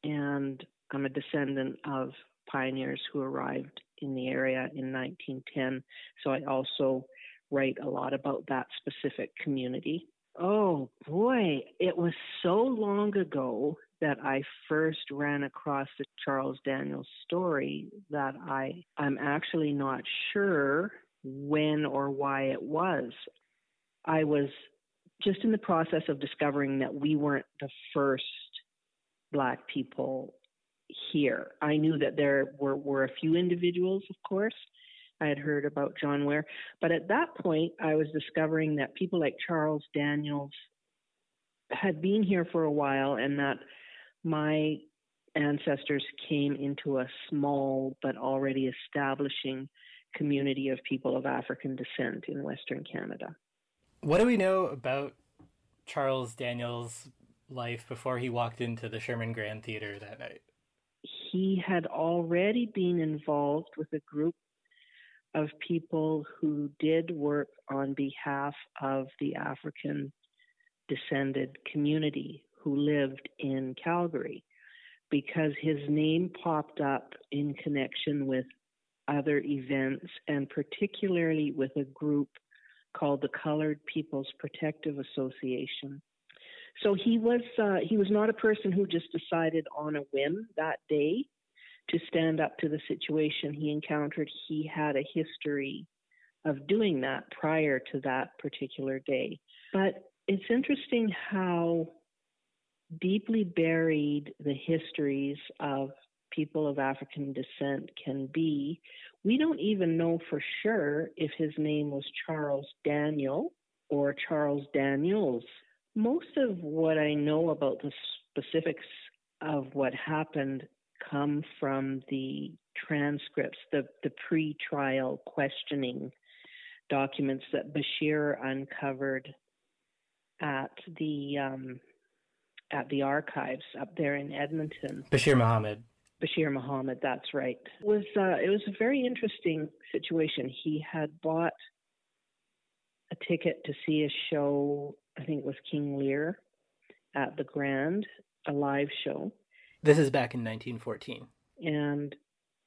And I'm a descendant of pioneers who arrived in the area in nineteen ten. So I also write a lot about that specific community. Oh boy, it was so long ago that I first ran across the Charles Daniels story that I, I'm actually not sure when or why it was. I was just in the process of discovering that we weren't the first Black people here. I knew that there were, were a few individuals, of course. I had heard about John Ware. But at that point, I was discovering that people like Charles Daniels had been here for a while, and that my ancestors came into a small but already establishing community of people of African descent in Western Canada. What do we know about Charles Daniels' life before he walked into the Sherman Grand Theater that night? He had already been involved with a group of people who did work on behalf of the African descended community who lived in Calgary, because his name popped up in connection with other events, and particularly with a group called the Colored People's Protective Association. So he was uh, he was not a person who just decided on a whim that day to stand up to the situation he encountered. He had a history of doing that prior to that particular day. But it's interesting how deeply buried the histories of people of African descent can be. We don't even know for sure if his name was Charles Daniel or Charles Daniels. Most of what I know about the specifics of what happened come from the transcripts, the, the pre-trial questioning documents that Bashir uncovered at the um, at the archives up there in Edmonton. Bashir Muhammad. Bashir Muhammad, that's right. It was uh, it was a very interesting situation. He had bought a ticket to see a show, I think it was King Lear, at the Grand, a live show. This is back in nineteen fourteen. And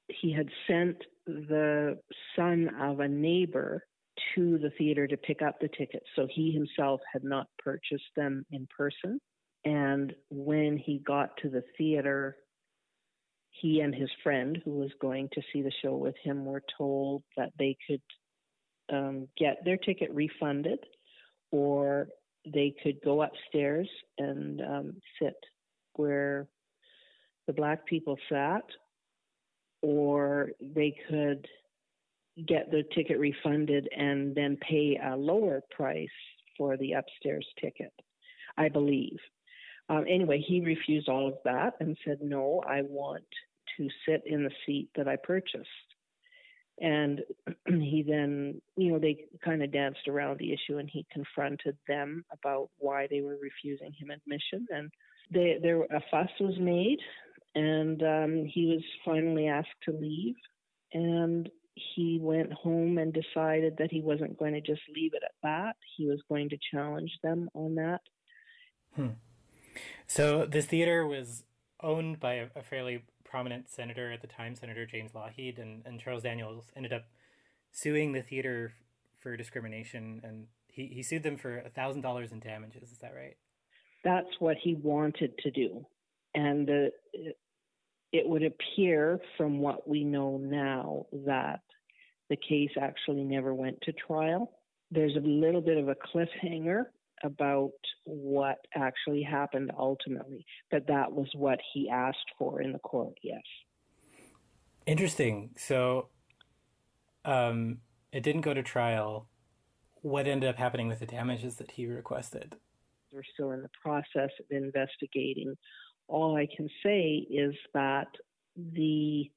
he had sent the son of a neighbor to the theater to pick up the tickets. So he himself had not purchased them in person. And when he got to the theater, he and his friend, who was going to see the show with him, were told that they could um, get their ticket refunded, or they could go upstairs and um, sit where the Black people sat, or they could get the ticket refunded and then pay a lower price for the upstairs ticket, I believe. Um, anyway, he refused all of that and said, no, I want to sit in the seat that I purchased. And he then, you know, they kind of danced around the issue, and he confronted them about why they were refusing him admission. And they, there a fuss was made, and um, he was finally asked to leave. And he went home and decided that he wasn't going to just leave it at that. He was going to challenge them on that. Hmm. So this theater was owned by a, a fairly prominent senator at the time, Senator James Lougheed, and, and Charles Daniels ended up suing the theater for discrimination, and he, he sued them for one thousand dollars in damages. Is that right? That's what he wanted to do. And the, it would appear from what we know now that the case actually never went to trial. There's a little bit of a cliffhanger about what actually happened ultimately, but that was what he asked for in the court, yes. Interesting. So um, it didn't go to trial. What ended up happening with the damages that he requested? We're still in the process of investigating. All I can say is that the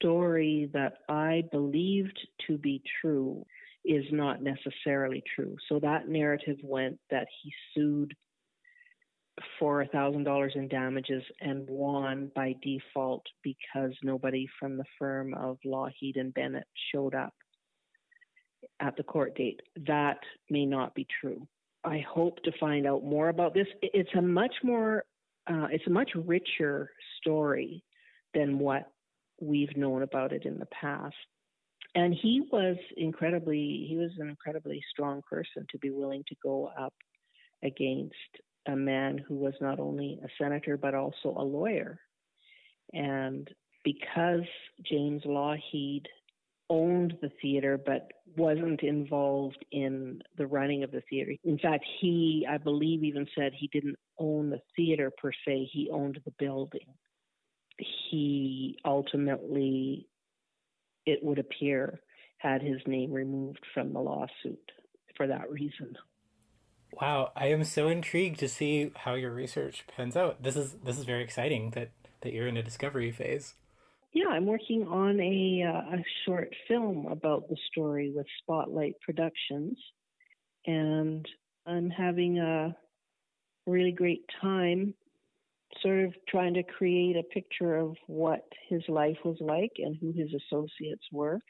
story that I believed to be true is not necessarily true. So that narrative went that he sued for one thousand dollars in damages and won by default because nobody from the firm of Lougheed and Bennett showed up at the court date. That may not be true. I hope to find out more about this. It's a much more, uh, it's a much richer story than what we've known about it in the past. And he was incredibly, he was an incredibly strong person to be willing to go up against a man who was not only a senator, but also a lawyer. And because James Lougheed owned the theater, but wasn't involved in the running of the theater. In fact, he, I believe, even said he didn't own the theater per se. He owned the building. He ultimately, it would appear, had his name removed from the lawsuit for that reason. Wow, I am so intrigued to see how your research pans out. This is this is very exciting that, that you're in a discovery phase. Yeah, I'm working on a, uh, a short film about the story with Spotlight Productions, and I'm having a really great time sort of trying to create a picture of what his life was like and who his associates were,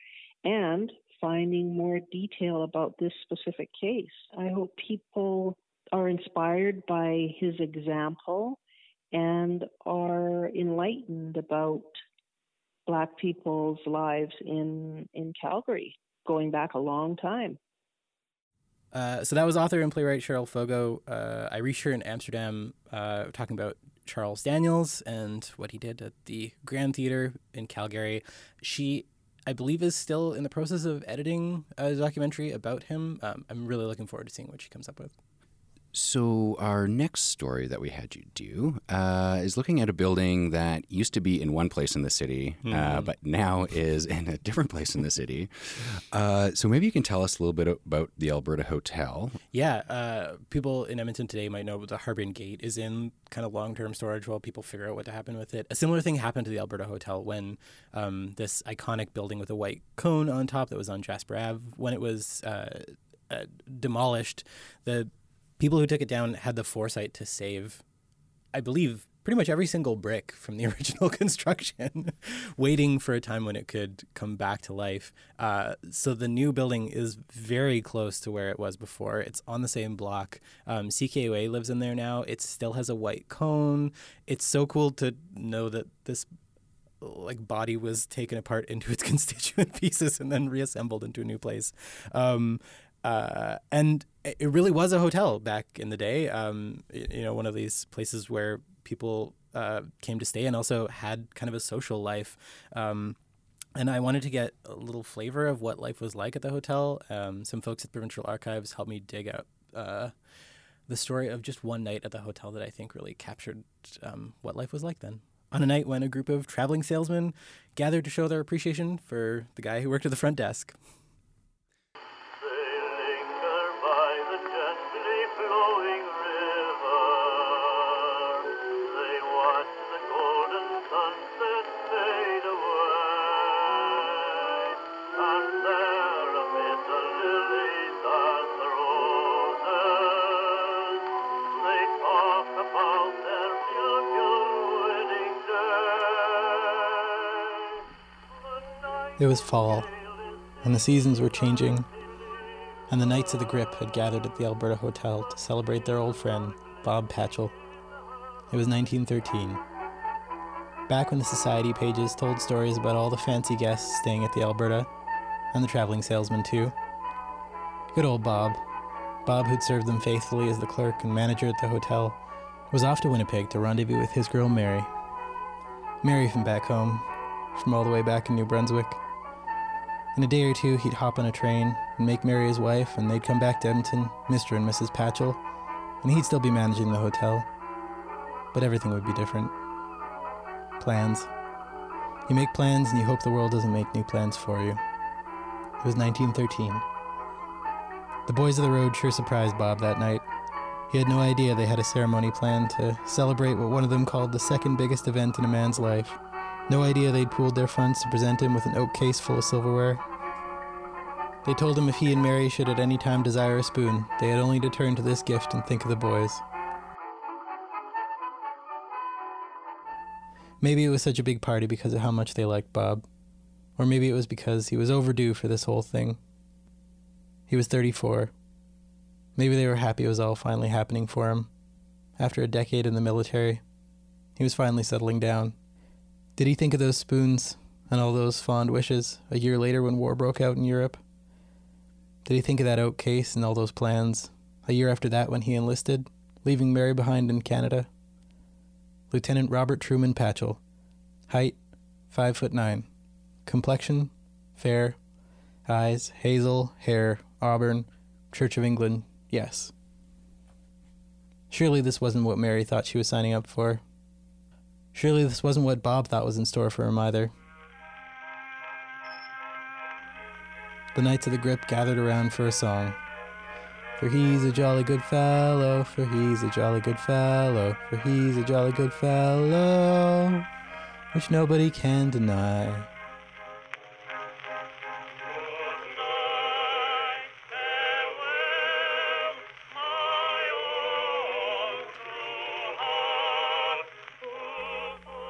and finding more detail about this specific case. I hope people are inspired by his example and are enlightened about Black people's lives in, in Calgary, going back a long time. Uh, so that was author and playwright Cheryl Foggo. Uh, I reached her in Amsterdam uh, talking about Charles Daniels and what he did at the Grand Theater in Calgary. She, I believe, is still in the process of editing a documentary about him. Um, I'm really looking forward to seeing what she comes up with. So our next story that we had you do uh, is looking at a building that used to be in one place in the city, mm. uh, but now is in a different place in the city. Uh, so maybe you can tell us a little bit about the Alberta Hotel. Yeah. Uh, people in Edmonton today might know the Harbin Gate is in kind of long-term storage while people figure out what to happen with it. A similar thing happened to the Alberta Hotel when um, this iconic building with a white cone on top that was on Jasper Avenue, when it was uh, uh, demolished, the people who took it down had the foresight to save, I believe, pretty much every single brick from the original construction, waiting for a time when it could come back to life. Uh, so the new building is very close to where it was before. It's on the same block. Um, C K O A lives in there now. It still has a white cone. It's so cool to know that this like body was taken apart into its constituent pieces and then reassembled into a new place. Um, Uh, and it really was a hotel back in the day, um, you know, one of these places where people uh, came to stay and also had kind of a social life. Um, and I wanted to get a little flavor of what life was like at the hotel. Um, some folks at Provincial Archives helped me dig out uh, the story of just one night at the hotel that I think really captured um, what life was like then. On a night when a group of traveling salesmen gathered to show their appreciation for the guy who worked at the front desk. It was fall, and the seasons were changing, and the Knights of the Grip had gathered at the Alberta Hotel to celebrate their old friend, Bob Patchell. It was nineteen thirteen. Back when the society pages told stories about all the fancy guests staying at the Alberta, and the traveling salesman too. Good old Bob. Bob, who'd served them faithfully as the clerk and manager at the hotel, was off to Winnipeg to rendezvous with his girl Mary. Mary from back home, from all the way back in New Brunswick. In a day or two, he'd hop on a train and make Mary his wife, and they'd come back to Edmonton, Mister and Missus Patchell, and he'd still be managing the hotel. But everything would be different. Plans. You make plans and you hope the world doesn't make new plans for you. It was nineteen thirteen. The boys of the road sure surprised Bob that night. He had no idea they had a ceremony planned to celebrate what one of them called the second biggest event in a man's life. No idea they'd pooled their funds to present him with an oak case full of silverware. They told him if he and Mary should at any time desire a spoon, they had only to turn to this gift and think of the boys. Maybe it was such a big party because of how much they liked Bob. Or maybe it was because he was overdue for this whole thing. He was thirty-four. Maybe they were happy it was all finally happening for him. After a decade in the military, he was finally settling down. Did he think of those spoons and all those fond wishes a year later when war broke out in Europe? Did he think of that oak case and all those plans a year after that when he enlisted, leaving Mary behind in Canada? Lieutenant Robert Truman Patchell, height five foot nine, complexion fair, eyes hazel, hair auburn, Church of England, yes. Surely this wasn't what Mary thought she was signing up for. Surely this wasn't what Bob thought was in store for him either. The Knights of the Grip gathered around for a song. For he's a jolly good fellow, for he's a jolly good fellow, for he's a jolly good fellow, which nobody can deny.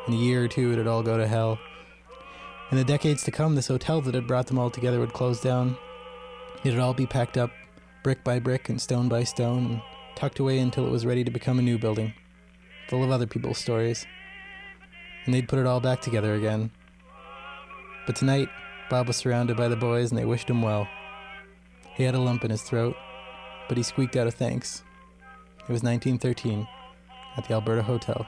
In a year or two, it'd all go to hell. In the decades to come, this hotel that had brought them all together would close down. It'd all be packed up, brick by brick and stone by stone, and tucked away until it was ready to become a new building, full of other people's stories. And they'd put it all back together again. But tonight, Bob was surrounded by the boys, and they wished him well. He had a lump in his throat, but he squeaked out a thanks. It was nineteen thirteen, at the Alberta Hotel.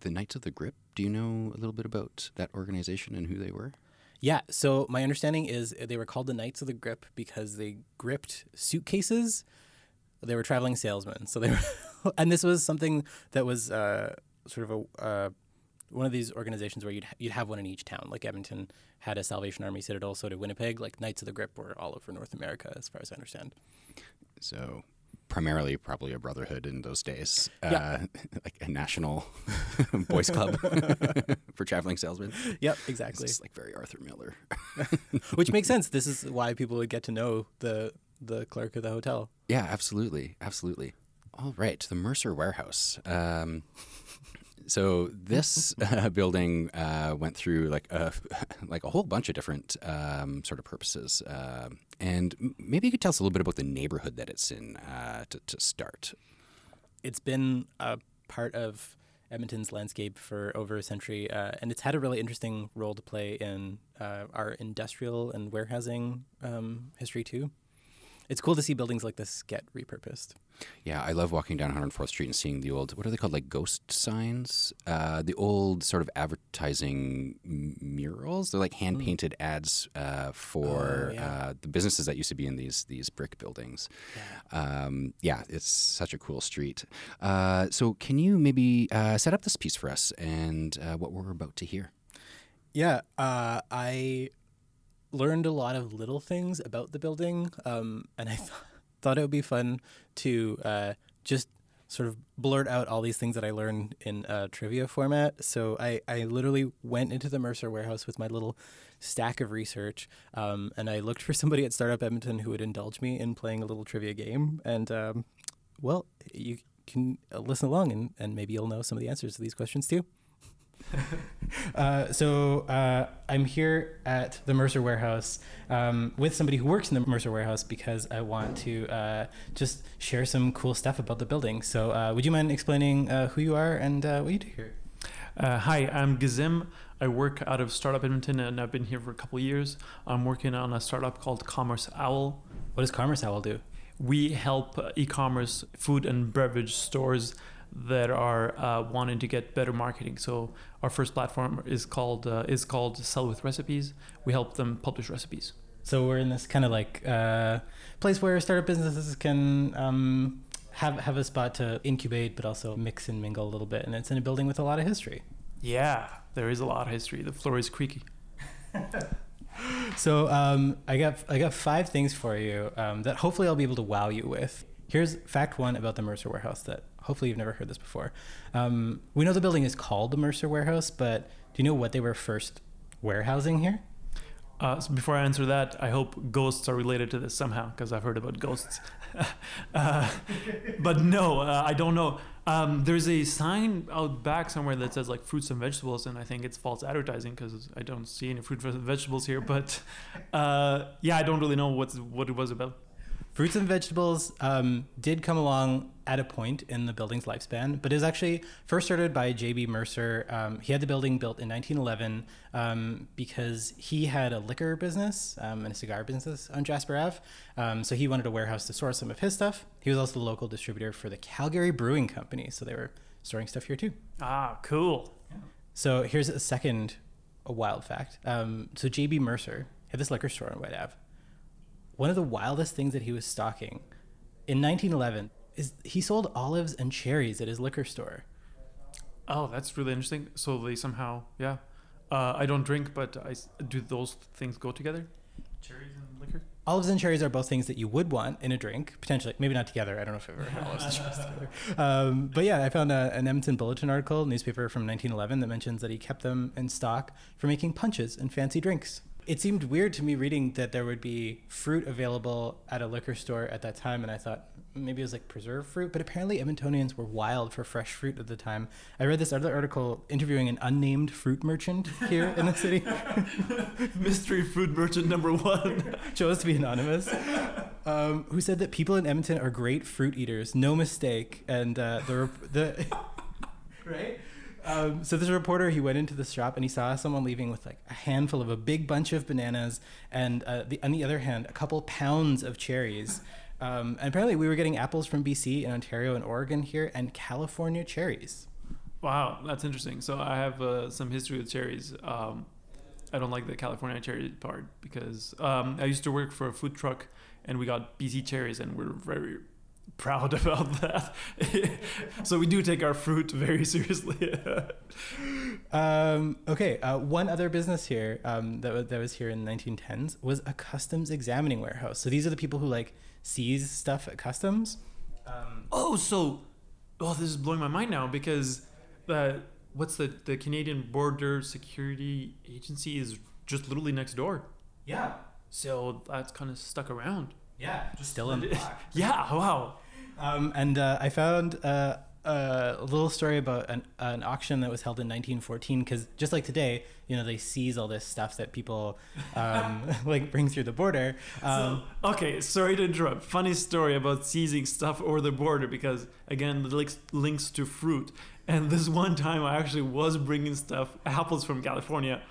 The Knights of the Grip, do you know a little bit about that organization and who they were? Yeah, so my understanding is they were called the Knights of the Grip because they gripped suitcases. They were traveling salesmen. So they were, and this was something that was uh, sort of a uh, one of these organizations where you'd ha- you'd have one in each town. Like Edmonton had a Salvation Army Citadel, so did Winnipeg. Like Knights of the Grip were all over North America, as far as I understand. So primarily probably a brotherhood in those days, yeah. uh, like a national boys club for traveling salesmen. Yep, exactly. It's like very Arthur Miller. Which makes sense. This is why people would get to know the the clerk of the hotel. Yeah, absolutely. Absolutely. All right, the Mercer Warehouse. Um, so this uh, building uh, went through like a, like a whole bunch of different um, sort of purposes. Uh, and maybe you could tell us a little bit about the neighborhood that it's in uh, to, to start. It's been a part of Edmonton's landscape for over a century, uh, and it's had a really interesting role to play in uh, our industrial and warehousing um, history too. It's cool to see buildings like this get repurposed. Yeah, I love walking down one hundred fourth Street and seeing the old, what are they called, like ghost signs? Uh, the old sort of advertising murals. They're like hand-painted mm. ads uh, for oh, yeah. uh, the businesses that used to be in these these brick buildings. Yeah, um, yeah it's such a cool street. Uh, so can you maybe uh, set up this piece for us and uh, what we're about to hear? Yeah, uh, I... learned a lot of little things about the building, um, and I th- thought it would be fun to uh, just sort of blurt out all these things that I learned in uh, trivia format. So I, I literally went into the Mercer Warehouse with my little stack of research, um, and I looked for somebody at Startup Edmonton who would indulge me in playing a little trivia game. And, um, well, you can listen along, and, and maybe you'll know some of the answers to these questions, too. uh, so uh, I'm here at the Mercer Warehouse um, with somebody who works in the Mercer Warehouse because I want to uh, just share some cool stuff about the building. So uh, would you mind explaining uh, who you are and uh, what you do here? Uh, hi, I'm Gizem. I work out of Startup Edmonton, and I've been here for a couple of years. I'm working on a startup called Commerce Owl. What does Commerce Owl do? We help e-commerce food and beverage stores that are uh, wanting to get better marketing. So our first platform is called uh, is called Sell with Recipes. We help them publish recipes. So we're in this kind of like uh, place where startup businesses can um, have have a spot to incubate, but also mix and mingle a little bit. And it's in a building with a lot of history. Yeah, there is a lot of history. The floor is creaky. So um, I got I got five things for you um, that hopefully I'll be able to wow you with. Here's fact one about the Mercer Warehouse that hopefully you've never heard this before. Um, we know the building is called the Mercer Warehouse, but do you know what they were first warehousing here? Uh, so before I answer that, I hope ghosts are related to this somehow, because I've heard about ghosts. uh, but no, uh, I don't know. Um, there's a sign out back somewhere that says like fruits and vegetables, and I think it's false advertising because I don't see any fruits and vegetables here. But uh, yeah, I don't really know what's, what it was about. Fruits and vegetables um, did come along at a point in the building's lifespan, but it was actually first started by J B. Mercer. Um, he had the building built in nineteen eleven um, because he had a liquor business um, and a cigar business on Jasper Ave. Um, so he wanted a warehouse to store some of his stuff. He was also the local distributor for the Calgary Brewing Company. So they were storing stuff here too. Ah, cool. Yeah. So here's a second a wild fact. Um, so J B. Mercer had this liquor store on Whyte Avenue. One of the wildest things that he was stocking in nineteen eleven is he sold olives and cherries at his liquor store. Oh, that's really interesting. So they somehow, yeah. Uh, I don't drink, but I, do those things go together? Cherries and liquor? Olives and cherries are both things that you would want in a drink, potentially. Maybe not together. I don't know if I've ever had olives and cherries together. Um, but yeah, I found a, an Edmonton Bulletin article, newspaper from nineteen eleven, that mentions that he kept them in stock for making punches and fancy drinks. It seemed weird to me reading that there would be fruit available at a liquor store at that time, and I thought maybe it was like preserved fruit, but apparently Edmontonians were wild for fresh fruit at the time. I read this other article interviewing an unnamed fruit merchant here in the city. Mystery fruit merchant number one. Chose to be anonymous. Um, who said that people in Edmonton are great fruit eaters, no mistake, and uh, the... Rep- the right? Um, so this reporter, he went into the shop and he saw someone leaving with like a handful of a big bunch of bananas and uh, the, on the other hand, a couple pounds of cherries. Um, and apparently we were getting apples from B C and Ontario and Oregon here and California cherries. Wow, that's interesting. So I have uh, some history with cherries. Um, I don't like the California cherry part because um, I used to work for a food truck and we got B C cherries and we're very... proud about that. So we do take our fruit very seriously. um okay uh one other business here um that was, that was here in the nineteen tens was a customs examining warehouse. So these are the people who like seize stuff at customs. um oh so oh this is blowing my mind now because uh what's the the Canadian Border Security Agency is just literally next door. Yeah, so that's kind of stuck around. Yeah, just still in. Yeah, wow. Um, and uh, I found uh, uh, a little story about an, uh, an auction that was held in nineteen fourteen, because just like today, you know, they seize all this stuff that people um, like bring through the border. Um, so, okay, sorry to interrupt. Funny story about seizing stuff over the border, because again, it links, links to fruit. And this one time I actually was bringing stuff, apples from California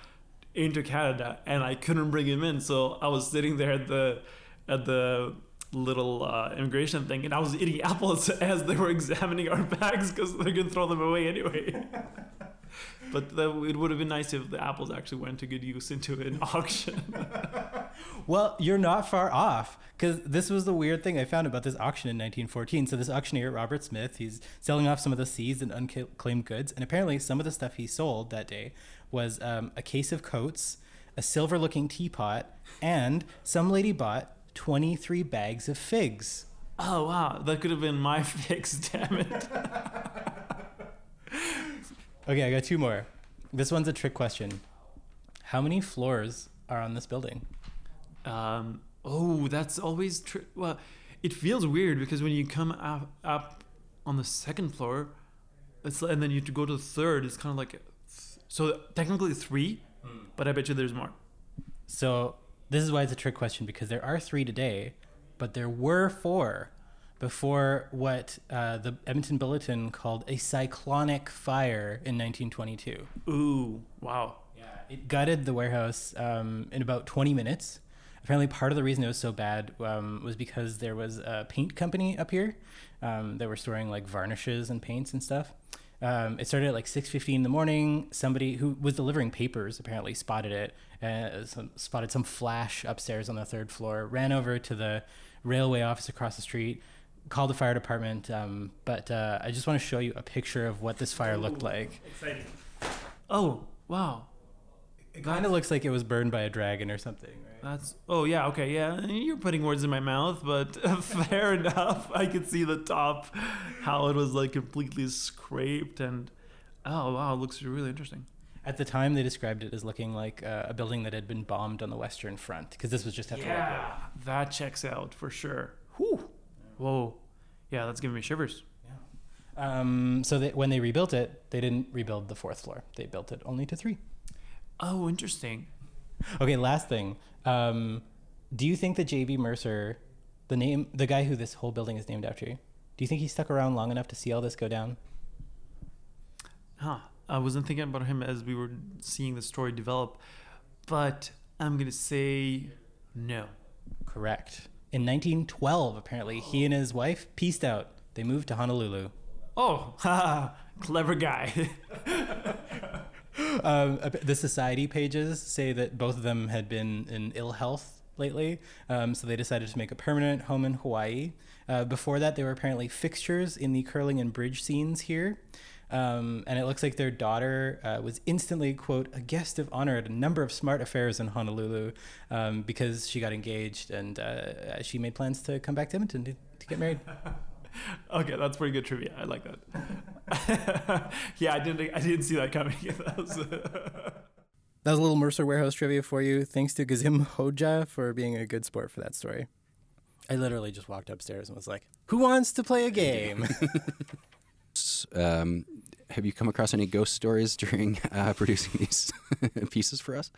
into Canada, and I couldn't bring them in. So I was sitting there at the... at the little uh, immigration thing, and I was eating apples as they were examining our bags because they're going to throw them away anyway. But that, it would have been nice if the apples actually went to good use into an auction. Well, you're not far off, because this was the weird thing I found about this auction in nineteen fourteen. So this auctioneer, Robert Smith, he's selling off some of the seized and unclaimed goods, and apparently some of the stuff he sold that day was um, a case of coats, a silver-looking teapot, and some lady bought twenty-three bags of figs. Oh, wow. That could have been my figs, damn it. Okay, I got two more. This one's a trick question. How many floors are on this building? Um, oh, that's always true. Well, it feels weird because when you come up, up on the second floor, it's, and then you go to the third, it's kind of like... Th- so technically three, mm. But I bet you there's more. So... this is why it's a trick question, because there are three today, but there were four before what uh, the Edmonton Bulletin called a cyclonic fire in nineteen twenty-two. Ooh, wow. Yeah, it gutted the warehouse um, in about twenty minutes. Apparently part of the reason it was so bad um, was because there was a paint company up here um, that were storing like varnishes and paints and stuff. Um, it started at like six fifteen in the morning. Somebody who was delivering papers apparently spotted it, uh, some, spotted some flash upstairs on the third floor, ran over to the railway office across the street, called the fire department. Um, but uh, I just want to show you a picture of what this fire looked like. Exciting. Oh, wow. It kind of looks like it was burned by a dragon or something, right? That's oh yeah, okay, yeah. You're putting words in my mouth, but fair enough. I could see the top, how it was like completely scraped, and oh wow, it looks really interesting. At the time, they described it as looking like uh, a building that had been bombed on the Western Front, because this was just after. Yeah, that checks out for sure. Whew. Whoa, yeah, that's giving me shivers. Yeah. Um. So that when they rebuilt it, they didn't rebuild the fourth floor. They built it only to three. Oh, interesting. Okay, last thing. Um, do you think that J B. Mercer, the name, the guy who this whole building is named after, do you think he stuck around long enough to see all this go down? Huh. I wasn't thinking about him as we were seeing the story develop, but I'm going to say no. Correct. In nineteen twelve, apparently, oh. He and his wife peaced out. They moved to Honolulu. Oh, ha, clever guy. Um, the society pages say that both of them had been in ill health lately, um, so they decided to make a permanent home in Hawaii. Uh, before that, they were apparently fixtures in the curling and bridge scenes here, um, and it looks like their daughter uh, was instantly, quote, a guest of honor at a number of smart affairs in Honolulu, um, because she got engaged and uh, she made plans to come back to Edmonton to, to get married. Okay, that's pretty good trivia. I like that. Yeah, I didn't I didn't see that coming. That was, that was a little Mercer Warehouse trivia for you. Thanks to Gizem Hoja for being a good sport for that story. I literally just walked upstairs and was like, who wants to play a game? um, have you come across any ghost stories during uh, producing these pieces for us?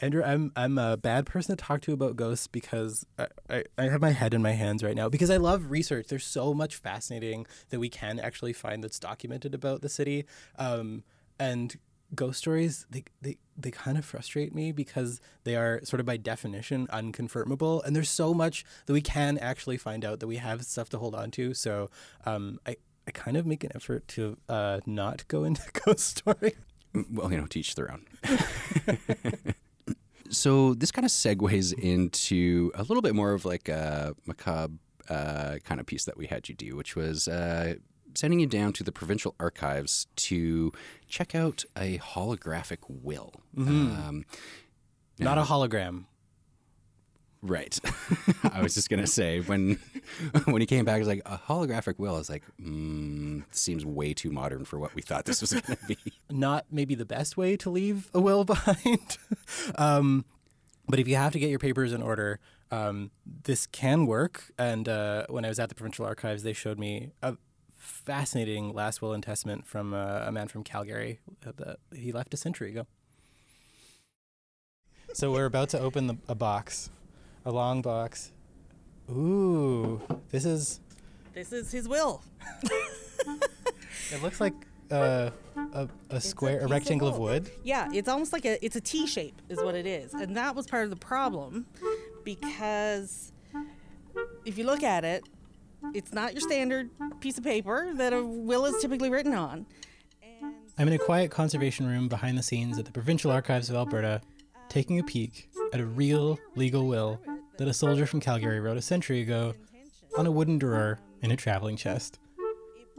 Andrew, I'm I'm a bad person to talk to about ghosts because I, I, I have my head in my hands right now because I love research. There's so much fascinating that we can actually find that's documented about the city. Um, and ghost stories, they, they, they kind of frustrate me because they are sort of by definition unconfirmable. And there's so much that we can actually find out that we have stuff to hold on to. So um, I... I kind of make an effort to uh, not go into ghost story. Well, you know, to each their own. So this kind of segues into a little bit more of like a macabre uh, kind of piece that we had you do, which was uh, sending you down to the Provincial Archives to check out a holographic will. Mm-hmm. Um, not a hologram. Right. I was just going to say, when when he came back, it was like, a holographic will. I was like, mm, seems way too modern for what we thought this was going to be. Not maybe the best way to leave a will behind. um, but if you have to get your papers in order, um, this can work. And uh, when I was at the Provincial Archives, they showed me a fascinating last will and testament from uh, a man from Calgary. That he left a century ago. So we're about to open the, a box. A long box. Ooh, this is... This is his will. It looks like uh, a, a square, a, a rectangle of, of wood. Yeah, it's almost like a, it's a T shape is what it is. And that was part of the problem because if you look at it, it's not your standard piece of paper that a will is typically written on. And I'm in a quiet conservation room behind the scenes at the Provincial Archives of Alberta, taking a peek at a real legal will that a soldier from Calgary wrote a century ago on a wooden drawer in a traveling chest.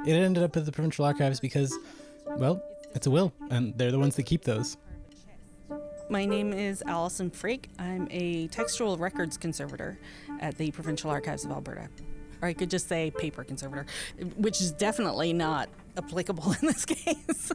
It ended up at the Provincial Archives because, well, it's a will, and they're the ones that keep those. My name is Allison Frake. I'm a textual records conservator at the Provincial Archives of Alberta. Or I could just say paper conservator, which is definitely not applicable in this case.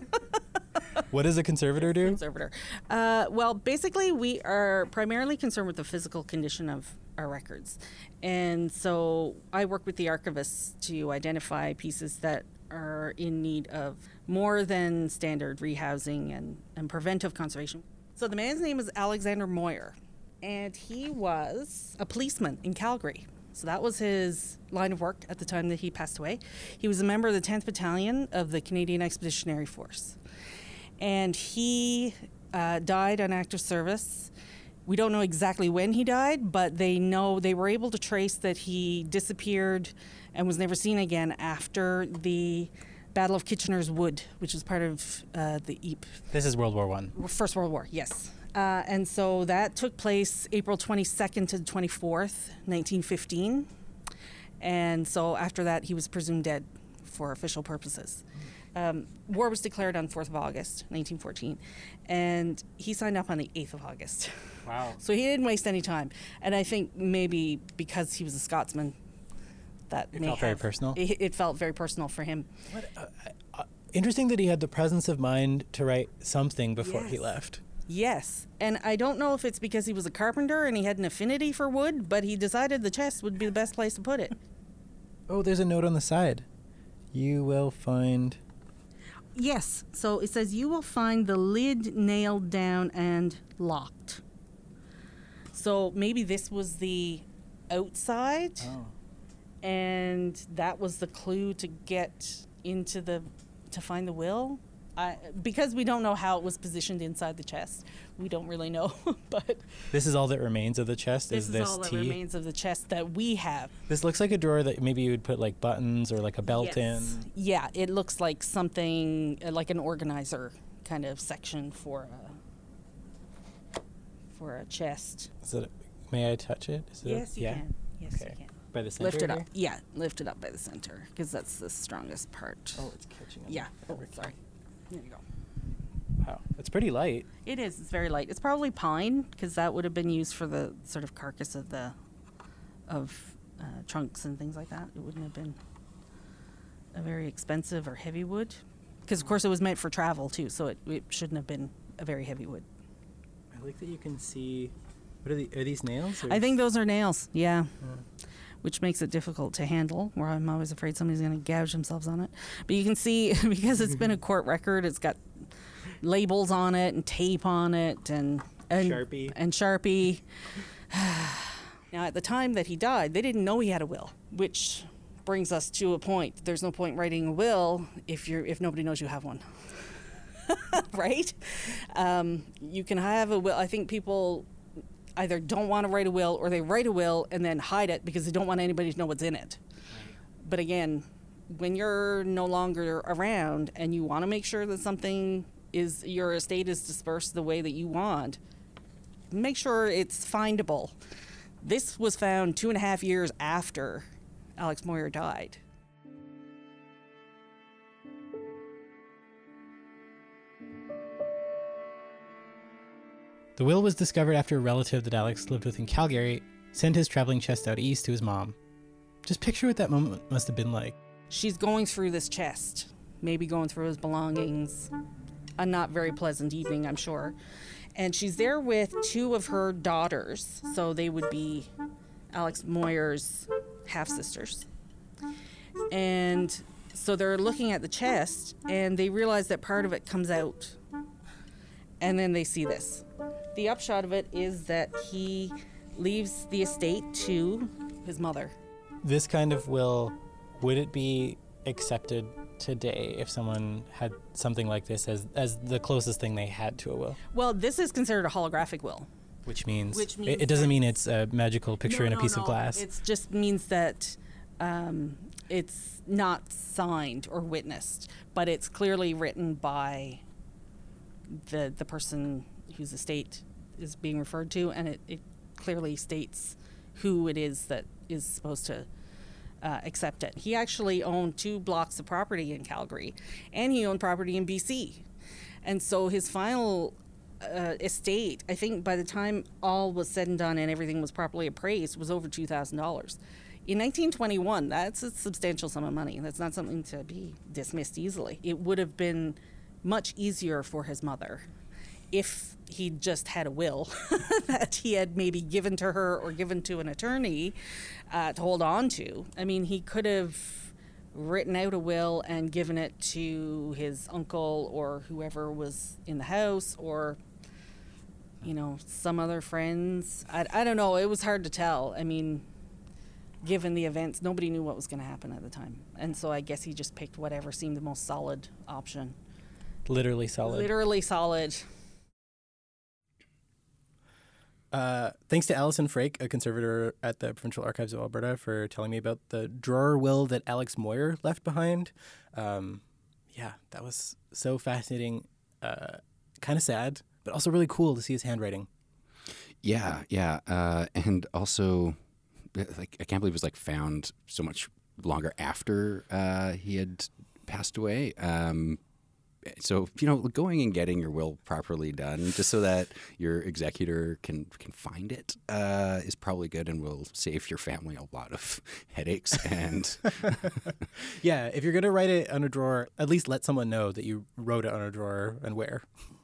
What does a conservator do? Conservator. Uh, well, basically, we are primarily concerned with the physical condition of our records. And so I work with the archivists to identify pieces that are in need of more than standard rehousing and, and preventive conservation. So the man's name is Alexander Moyer, and he was a policeman in Calgary. So that was his line of work at the time that he passed away. He was a member of the tenth Battalion of the Canadian Expeditionary Force. And he uh, died on active service. We don't know exactly when he died, but they know they were able to trace that he disappeared and was never seen again after the Battle of Kitchener's Wood, which is part of uh, the Ypres. This is World War One. First World War, yes. Uh, and so that took place April twenty-second to the twenty-fourth, nineteen fifteen. And so after that, he was presumed dead for official purposes. Um, war was declared on fourth of August, nineteen fourteen, and he signed up on the eighth of August. Wow. So he didn't waste any time. And I think maybe because he was a Scotsman, that it may felt have, very personal. It, it felt very personal for him. What, uh, uh, interesting that he had the presence of mind to write something before yes. he left. Yes, and I don't know if it's because he was a carpenter and he had an affinity for wood, but he decided the chest would be the best place to put it. Oh, there's a note on the side. You will find... Yes, so it says you will find the lid nailed down and locked. So maybe this was the outside, oh. and that was the clue to get into the... to find the will. Uh, because we don't know how it was positioned inside the chest, we don't really know. But this is all that remains of the chest. This is this is all that remains of the chest that we have. This looks like a drawer that maybe you would put like buttons or like a belt yes. in. Yeah, it looks like something uh, like an organizer kind of section for a for a chest. Is it? May I touch it? Is it yes, a, you yeah? can. Yes, okay. you can. By the center. Lift it up. Yeah, lift it up by the center because that's the strongest part. Oh, it's catching on. Yeah. Oh, sorry. There you go. Wow, it's pretty light. It is. It's very light. It's probably pine because that would have been used for the sort of carcass of the of uh, trunks and things like that. It wouldn't have been a very expensive or heavy wood because, of course, it was meant for travel too. So it, it shouldn't have been a very heavy wood. I like that you can see. What are the are these nails? Or I think those are nails. Yeah. yeah. Which makes it difficult to handle, where I'm always afraid somebody's going to gouge themselves on it. But you can see, because it's been a court record, it's got labels on it and tape on it and... and Sharpie. And Sharpie. Now, at the time that he died, they didn't know he had a will, which brings us to a point. There's no point writing a will if you're if nobody knows you have one. Right? Um, you can have a will. I think people... either don't want to write a will or they write a will and then hide it because they don't want anybody to know what's in it. But again, when you're no longer around and you want to make sure that something is, your estate is dispersed the way that you want, make sure it's findable. This was found two and a half years after Alex Moyer died. The will was discovered after a relative that Alex lived with in Calgary sent his traveling chest out east to his mom. Just picture what that moment must have been like. She's going through this chest, maybe going through his belongings. A not very pleasant evening, I'm sure. And she's there with two of her daughters, so they would be Alex Moyer's half-sisters. And so they're looking at the chest, and they realize that part of it comes out. And then they see this. The upshot of it is that he leaves the estate to his mother. This kind of will, would it be accepted today if someone had something like this as, as the closest thing they had to a will? Well, this is considered a holographic will. Which means, Which means it, it doesn't mean it's a magical picture no, in a no, piece no. of glass. It just means that um, it's not signed or witnessed, but it's clearly written by the the person whose estate is being referred to, and it, it clearly states who it is that is supposed to uh, accept it. He actually owned two blocks of property in Calgary, and he owned property in B C. And so his final uh, estate, I think by the time all was said and done and everything was properly appraised, was over two thousand dollars. In nineteen twenty-one, that's a substantial sum of money. That's not something to be dismissed easily. It would have been much easier for his mother if he just had a will that he had maybe given to her or given to an attorney uh, to hold on to. I mean, he could have written out a will and given it to his uncle or whoever was in the house or, you know, some other friends. I, I don't know. It was hard to tell. I mean, given the events, nobody knew what was going to happen at the time. And so I guess he just picked whatever seemed the most solid option. Literally solid. Literally solid. Uh, thanks to Alison Frake, a conservator at the Provincial Archives of Alberta, for telling me about the drawer will that Alex Moyer left behind. Um, yeah, that was so fascinating, uh, kind of sad, but also really cool to see his handwriting. Yeah, yeah. Uh, and also, like, I can't believe it was like found so much longer after uh, he had passed away. Um So, you know, going and getting your will properly done just so that your executor can can find it uh, is probably good and will save your family a lot of headaches. And yeah, if you're going to write it on a drawer, at least let someone know that you wrote it on a drawer and where.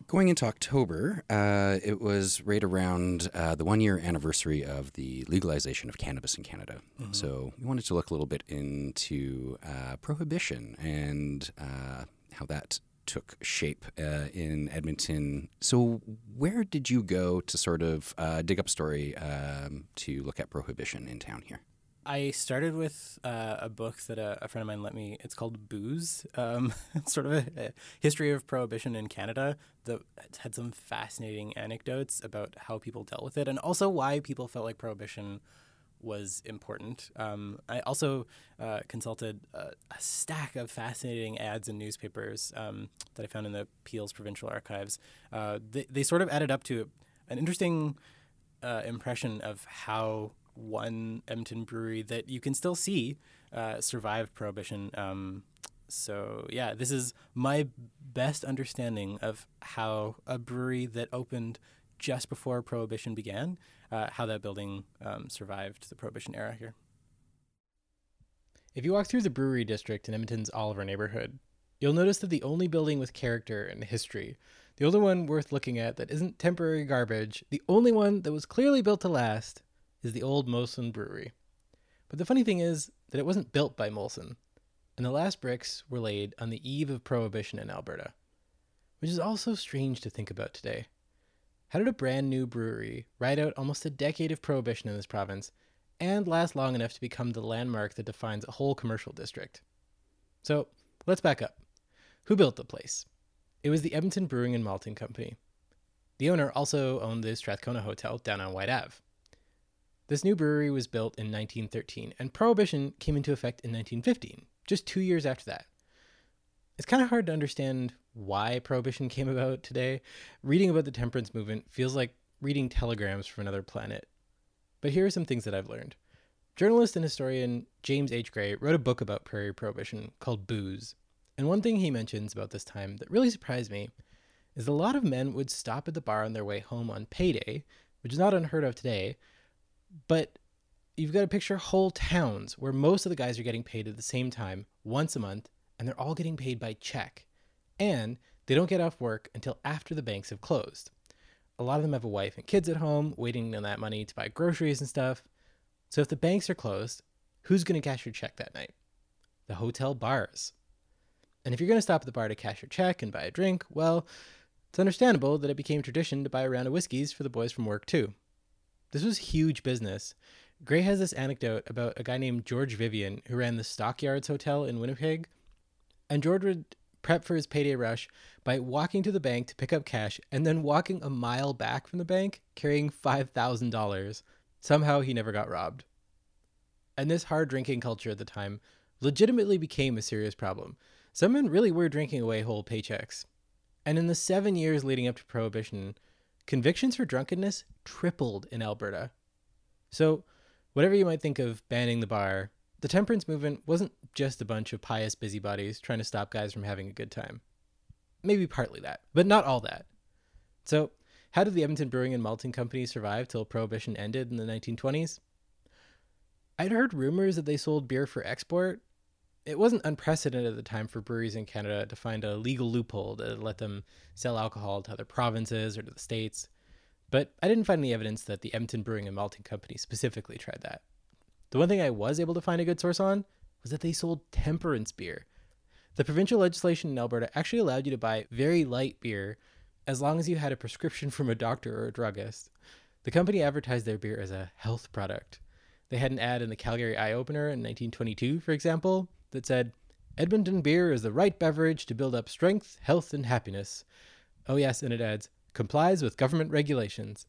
Going into October, uh, it was right around uh, the one-year anniversary of the legalization of cannabis in Canada. Mm-hmm. So we wanted to look a little bit into uh, prohibition and uh, how that took shape uh, in Edmonton. So where did you go to sort of uh, dig up a story um, to look at prohibition in town here? I started with uh, a book that a, a friend of mine lent me. It's called Booze. Um, it's sort of a, a history of prohibition in Canada that had some fascinating anecdotes about how people dealt with it and also why people felt like prohibition was important. Um, I also uh, consulted a, a stack of fascinating ads and newspapers um, that I found in the Peel's Provincial Archives. Uh, they, they sort of added up to an interesting uh, impression of how one Edmonton brewery that you can still see uh, survived prohibition. Um, so yeah, this is my best understanding of how a brewery that opened just before prohibition began, uh, how that building um, survived the prohibition era here. If you walk through the brewery district in Edmonton's Oliver neighborhood, you'll notice that the only building with character and history, the only one worth looking at that isn't temporary garbage, the only one that was clearly built to last, is the old Molson Brewery. But the funny thing is that it wasn't built by Molson, and the last bricks were laid on the eve of prohibition in Alberta, which is also strange to think about today. How did a brand new brewery ride out almost a decade of prohibition in this province and last long enough to become the landmark that defines a whole commercial district? So let's back up. Who built the place? It was the Edmonton Brewing and Malting Company. The owner also owned the Strathcona Hotel down on Whyte Avenue. This new brewery was built in nineteen thirteen, and prohibition came into effect in nineteen fifteen, just two years after that. It's kind of hard to understand why prohibition came about today. Reading about the temperance movement feels like reading telegrams from another planet. But here are some things that I've learned. Journalist and historian James H. Gray wrote a book about prairie prohibition called Booze. And one thing he mentions about this time that really surprised me is a lot of men would stop at the bar on their way home on payday, which is not unheard of today, but you've got to picture whole towns where most of the guys are getting paid at the same time once a month, and they're all getting paid by check. And they don't get off work until after the banks have closed. A lot of them have a wife and kids at home waiting on that money to buy groceries and stuff. So if the banks are closed, who's going to cash your check that night? The hotel bars. And if you're going to stop at the bar to cash your check and buy a drink, well, it's understandable that it became tradition to buy a round of whiskeys for the boys from work too. This was huge business. Gray has this anecdote about a guy named George Vivian who ran the Stockyards Hotel in Winnipeg. And George would prep for his payday rush by walking to the bank to pick up cash and then walking a mile back from the bank carrying five thousand dollars. Somehow he never got robbed. And this hard drinking culture at the time legitimately became a serious problem. Some men really were drinking away whole paychecks. And in the seven years leading up to prohibition, convictions for drunkenness tripled in Alberta. So whatever you might think of banning the bar, the temperance movement wasn't just a bunch of pious busybodies trying to stop guys from having a good time. Maybe partly that, but not all that. So, how did the Edmonton Brewing and Malting Company survive till prohibition ended in the nineteen twenties? I'd heard rumors that they sold beer for export. It wasn't unprecedented at the time for breweries in Canada to find a legal loophole to let them sell alcohol to other provinces or to the states, but I didn't find any evidence that the Edmonton Brewing and Malting Company specifically tried that. The one thing I was able to find a good source on was that they sold temperance beer. The provincial legislation in Alberta actually allowed you to buy very light beer as long as you had a prescription from a doctor or a druggist. The company advertised their beer as a health product. They had an ad in the Calgary Eye Opener in nineteen twenty-two, for example, that said, "Edmonton beer is the right beverage to build up strength, health, and happiness." Oh yes, and it adds, "Complies with government regulations."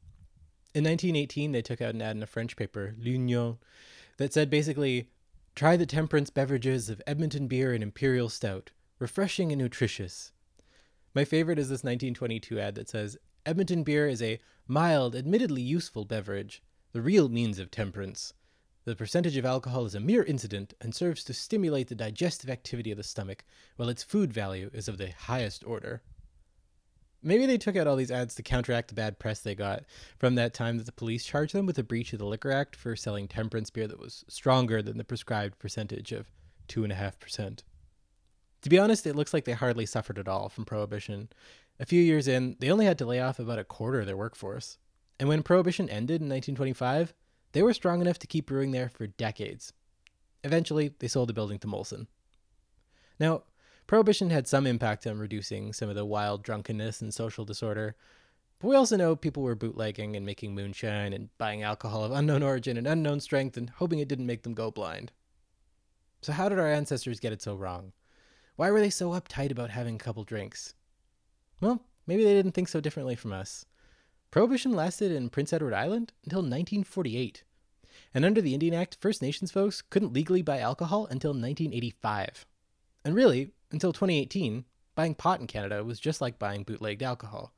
In nineteen eighteen, they took out an ad in a French paper, L'Union, that said basically, try the temperance beverages of Edmonton beer and imperial stout, refreshing and nutritious. My favorite is this nineteen twenty-two ad that says, Edmonton beer is a mild, admittedly useful beverage, the real means of temperance. The percentage of alcohol is a mere incident and serves to stimulate the digestive activity of the stomach, while its food value is of the highest order. Maybe they took out all these ads to counteract the bad press they got from that time that the police charged them with a breach of the Liquor Act for selling temperance beer that was stronger than the prescribed percentage of two point five percent. To be honest, it looks like they hardly suffered at all from Prohibition. A few years in, they only had to lay off about a quarter of their workforce. And when Prohibition ended in nineteen twenty-five, they were strong enough to keep brewing there for decades. Eventually, they sold the building to Molson. Now, Prohibition had some impact on reducing some of the wild drunkenness and social disorder, but we also know people were bootlegging and making moonshine and buying alcohol of unknown origin and unknown strength and hoping it didn't make them go blind. So how did our ancestors get it so wrong? Why were they so uptight about having a couple drinks? Well, maybe they didn't think so differently from us. Prohibition lasted in Prince Edward Island until nineteen forty-eight. And under the Indian Act, First Nations folks couldn't legally buy alcohol until nineteen eighty-five. And really, until twenty eighteen, buying pot in Canada was just like buying bootlegged alcohol.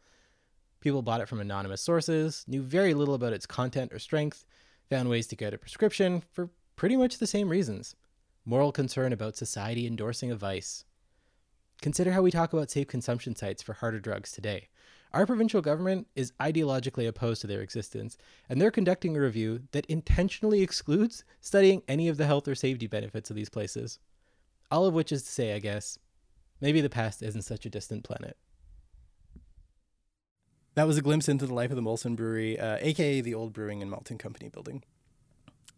People bought it from anonymous sources, knew very little about its content or strength, found ways to get a prescription for pretty much the same reasons. Moral concern about society endorsing a vice. Consider how we talk about safe consumption sites for harder drugs today. Our provincial government is ideologically opposed to their existence, and they're conducting a review that intentionally excludes studying any of the health or safety benefits of these places. All of which is to say, I guess, maybe the past isn't such a distant planet. That was a glimpse into the life of the Molson Brewery, uh, aka the old brewing and malting company building.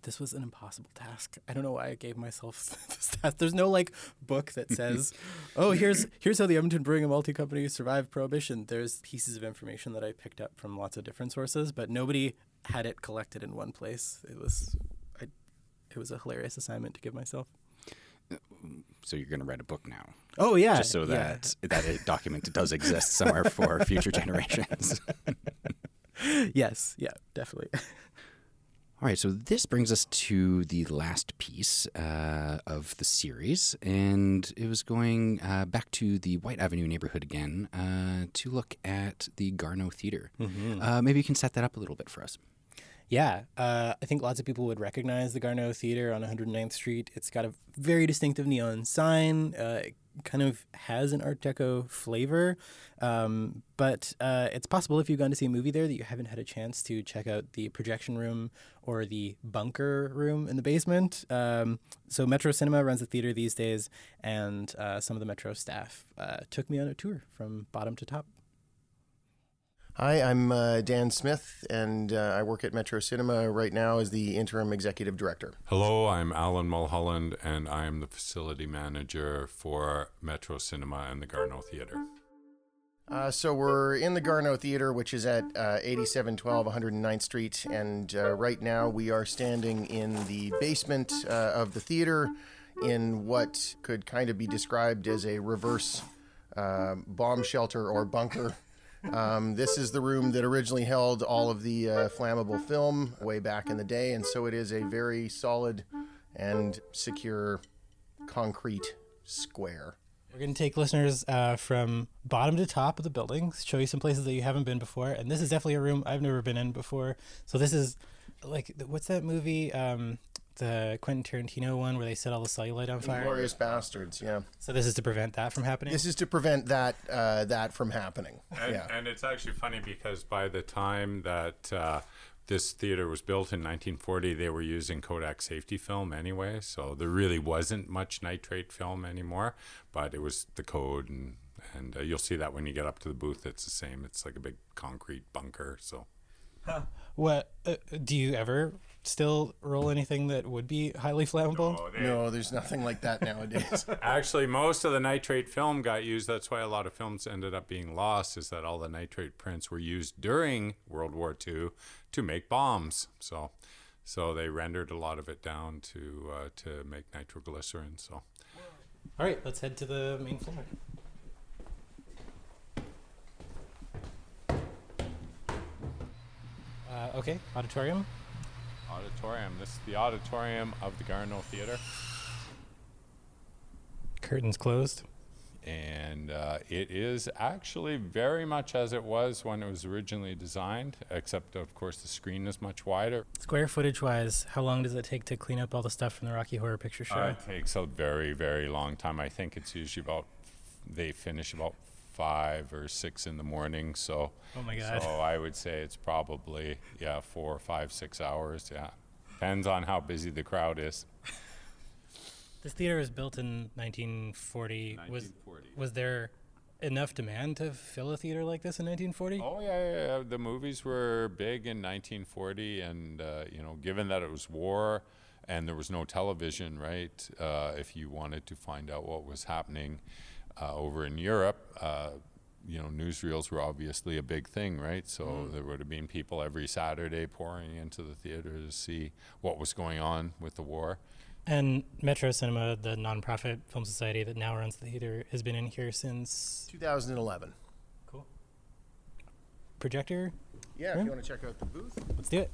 This was an impossible task. I don't know why I gave myself this task. There's no, like, book that says, oh, here's here's how the Edmonton Brewing and Malting Company survived Prohibition. There's pieces of information that I picked up from lots of different sources, but nobody had it collected in one place. It was I, it was a hilarious assignment to give myself. So you're going to write a book now. Oh, yeah. Just so that, yeah. that a document does exist somewhere for future generations. Yes. Yeah, definitely. All right, so this brings us to the last piece uh, of the series, and it was going uh, back to the Whyte Avenue neighborhood again uh, to look at the Garneau Theater. Mm-hmm. Uh, maybe you can set that up a little bit for us. Yeah, uh, I think lots of people would recognize the Garneau Theater on one hundred ninth Street. It's got a very distinctive neon sign. Uh, it kind of has an Art Deco flavor, um, but uh, it's possible if you've gone to see a movie there that you haven't had a chance to check out the projection room or the bunker room in the basement. Um, so Metro Cinema runs the theater these days, and uh, some of the Metro staff uh, took me on a tour from bottom to top. Hi, I'm uh, Dan Smith, and uh, I work at Metro Cinema right now as the interim executive director. Hello, I'm Alan Mulholland, and I'm the facility manager for Metro Cinema and the Garneau Theater. Uh, so we're in the Garneau Theater, which is at uh, eighty-seven twelve one hundred ninth Street, and uh, right now we are standing in the basement uh, of the theater in what could kind of be described as a reverse uh, bomb shelter or bunker. Um, this is the room that originally held all of the uh, flammable film way back in the day, and so it is a very solid and secure concrete square. We're going to take listeners uh, from bottom to top of the building, show you some places that you haven't been before, and this is definitely a room I've never been in before. So this is, like, what's that movie, um, the Quentin Tarantino one where they set all the cellulite on fire? Glorious Bastards, yeah. So this is to prevent that from happening? This is to prevent that uh, that from happening, and, yeah. And it's actually funny because by the time that uh, this theater was built in nineteen forty, they were using Kodak safety film anyway, so there really wasn't much nitrate film anymore, but it was the code, and, and uh, you'll see that when you get up to the booth, it's the same. It's like a big concrete bunker, so... Huh. What uh, do you ever still roll anything that would be highly flammable? No, they, no there's nothing like that nowadays. Actually, most of the nitrate film got used. That's why a lot of films ended up being lost, is that all the nitrate prints were used during World War Two to make bombs. So, so they rendered a lot of it down to uh, to make nitroglycerin. So, all right, let's head to the main floor. Uh, Okay, auditorium. Auditorium. This is the auditorium of the Garneau Theater. Curtains closed. And uh, it is actually very much as it was when it was originally designed, except, of course, the screen is much wider. Square footage-wise, how long does it take to clean up all the stuff from the Rocky Horror Picture Show? Uh, it takes a very, very long time. I think it's usually about, they finish about five or six in the morning. So, oh my God. So I would say it's probably, yeah, four, five, six hours, yeah. Depends on how busy the crowd is. This theater was built in nineteen forty. nineteen forty. Was, was there enough demand to fill a theater like this in nineteen forty? Oh, yeah, yeah, yeah. The movies were big in nineteen forty, and, uh, you know, given that it was war and there was no television, right, uh, if you wanted to find out what was happening uh, over in Europe, uh, you know, newsreels were obviously a big thing, right? So mm. there would have been people every Saturday pouring into the theater to see what was going on with the war. And Metro Cinema, the nonprofit film society that now runs the theater, has been in here since two thousand eleven. Cool. Projector? Yeah, room? If you want to check out the booth. Let's do it.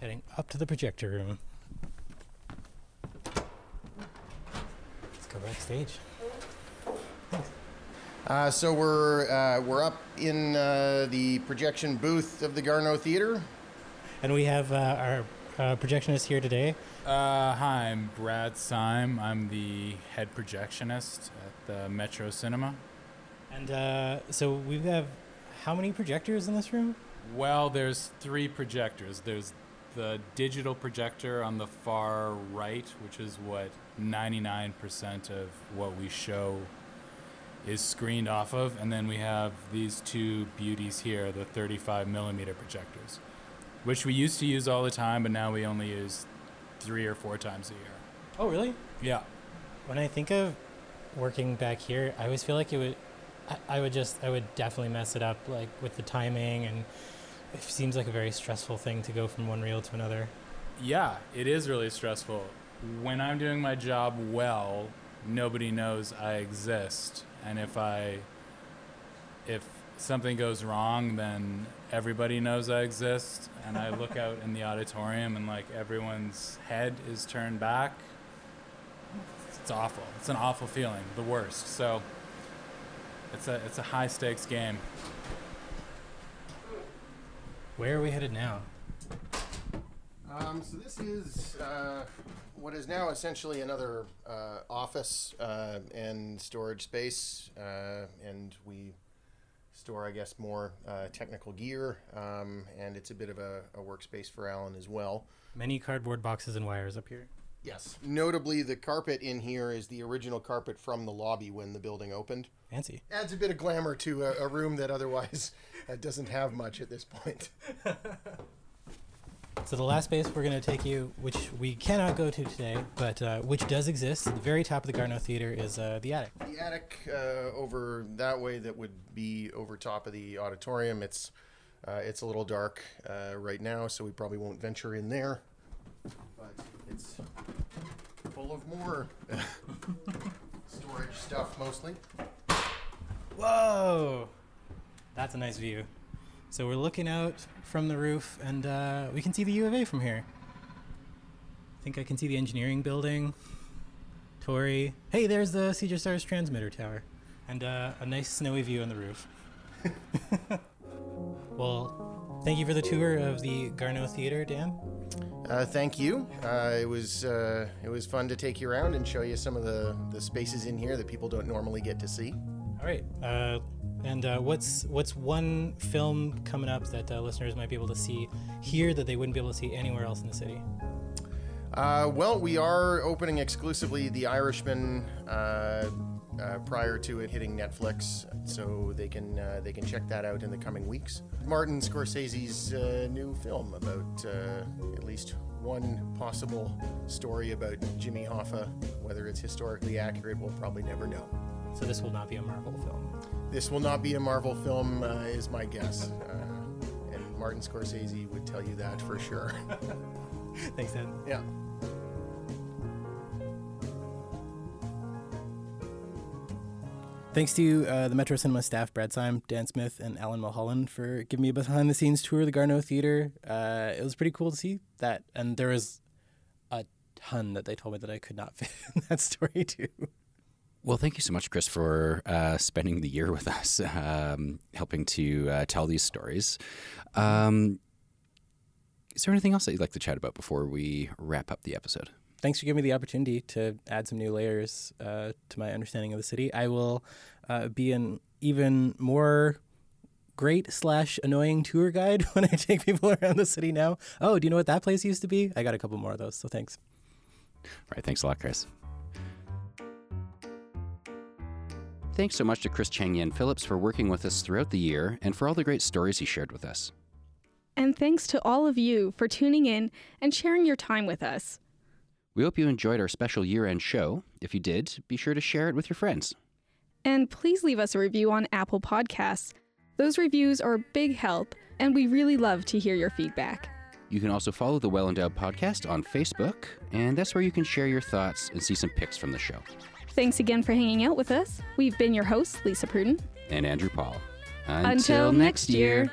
Heading up to the projector room. Let's go backstage. Uh, so we're uh, we're up in uh, the projection booth of the Garneau Theater. And we have uh, our uh, projectionist here today. Uh, hi, I'm Brad Syme. I'm the head projectionist at the Metro Cinema. And uh, so we have how many projectors in this room? Well, there's three projectors. There's the digital projector on the far right, which is what ninety-nine percent of what we show is screened off of. And then we have these two beauties here, the thirty-five millimeter projectors, which we used to use all the time, but now we only use three or four times a year. Oh, really? Yeah. When I think of working back here, I always feel like it would, I, I would just, I would definitely mess it up, like with the timing, and it seems like a very stressful thing to go from one reel to another. Yeah, it is really stressful. When I'm doing my job well, nobody knows I exist, and if I, if something goes wrong, then everybody knows I exist, and I look out in the auditorium and like everyone's head is turned back. It's awful. It's an awful feeling, the worst. So it's a it's a high stakes game. Where are we headed now? Um, so this is uh, what is now essentially another uh, office uh, and storage space, uh, and we store, I guess, more uh, technical gear, um, and it's a bit of a, a workspace for Alan as well. Many cardboard boxes and wires up here. Yes. Notably, the carpet in here is the original carpet from the lobby when the building opened. Fancy. Adds a bit of glamour to a, a room that otherwise uh, doesn't have much at this point. So the last space we're going to take you, which we cannot go to today, but uh, which does exist at the very top of the Garneau Theater, is uh, the attic. The attic uh, over that way that would be over top of the auditorium. It's uh, it's a little dark uh, right now, so we probably won't venture in there. But it's full of more storage stuff mostly. Whoa! That's a nice view. So we're looking out from the roof, and uh, we can see the U of A from here. I think I can see the engineering building, Torrey. Hey, there's the C J Star's transmitter tower, and uh, a nice snowy view on the roof. Well, thank you for the tour of the Garneau Theater, Dan. Uh, thank you. Uh, it was uh, it was fun to take you around and show you some of the, the spaces in here that people don't normally get to see. All right. Uh, And uh, what's what's one film coming up that uh, listeners might be able to see here that they wouldn't be able to see anywhere else in the city? Uh, well, we are opening exclusively The Irishman uh, uh, prior to it hitting Netflix, so they can uh, they can check that out in the coming weeks. Martin Scorsese's uh, new film about uh, at least one possible story about Jimmy Hoffa. Whether it's historically accurate, we'll probably never know. So this will not be a Marvel film? This will not be a Marvel film, uh, is my guess. Uh, and Martin Scorsese would tell you that for sure. Thanks, Ed. Yeah. Thanks to uh, the Metro Cinema staff, Brad Syme, Dan Smith, and Alan Mulholland for giving me a behind-the-scenes tour of the Garneau Theatre. Uh, it was pretty cool to see that, and there was a ton that they told me that I could not fit in that story, too. Well, thank you so much, Chris, for uh, spending the year with us, um, helping to uh, tell these stories. Um, is there anything else that you'd like to chat about before we wrap up the episode? Thanks for giving me the opportunity to add some new layers uh, to my understanding of the city. I will uh, be an even more great slash annoying tour guide when I take people around the city now. Oh, do you know what that place used to be? I got a couple more of those, so thanks. All right, thanks a lot, Chris. Thanks so much to Chris Chang-Yen Phillips for working with us throughout the year and for all the great stories he shared with us. And thanks to all of you for tuning in and sharing your time with us. We hope you enjoyed our special year-end show. If you did, be sure to share it with your friends. And please leave us a review on Apple Podcasts. Those reviews are a big help, and we really love to hear your feedback. You can also follow the Well Endowed Podcast on Facebook, and that's where you can share your thoughts and see some pics from the show. Thanks again for hanging out with us. We've been your hosts, Lisa Pruden. And Andrew Paul. Until, Until next year. year.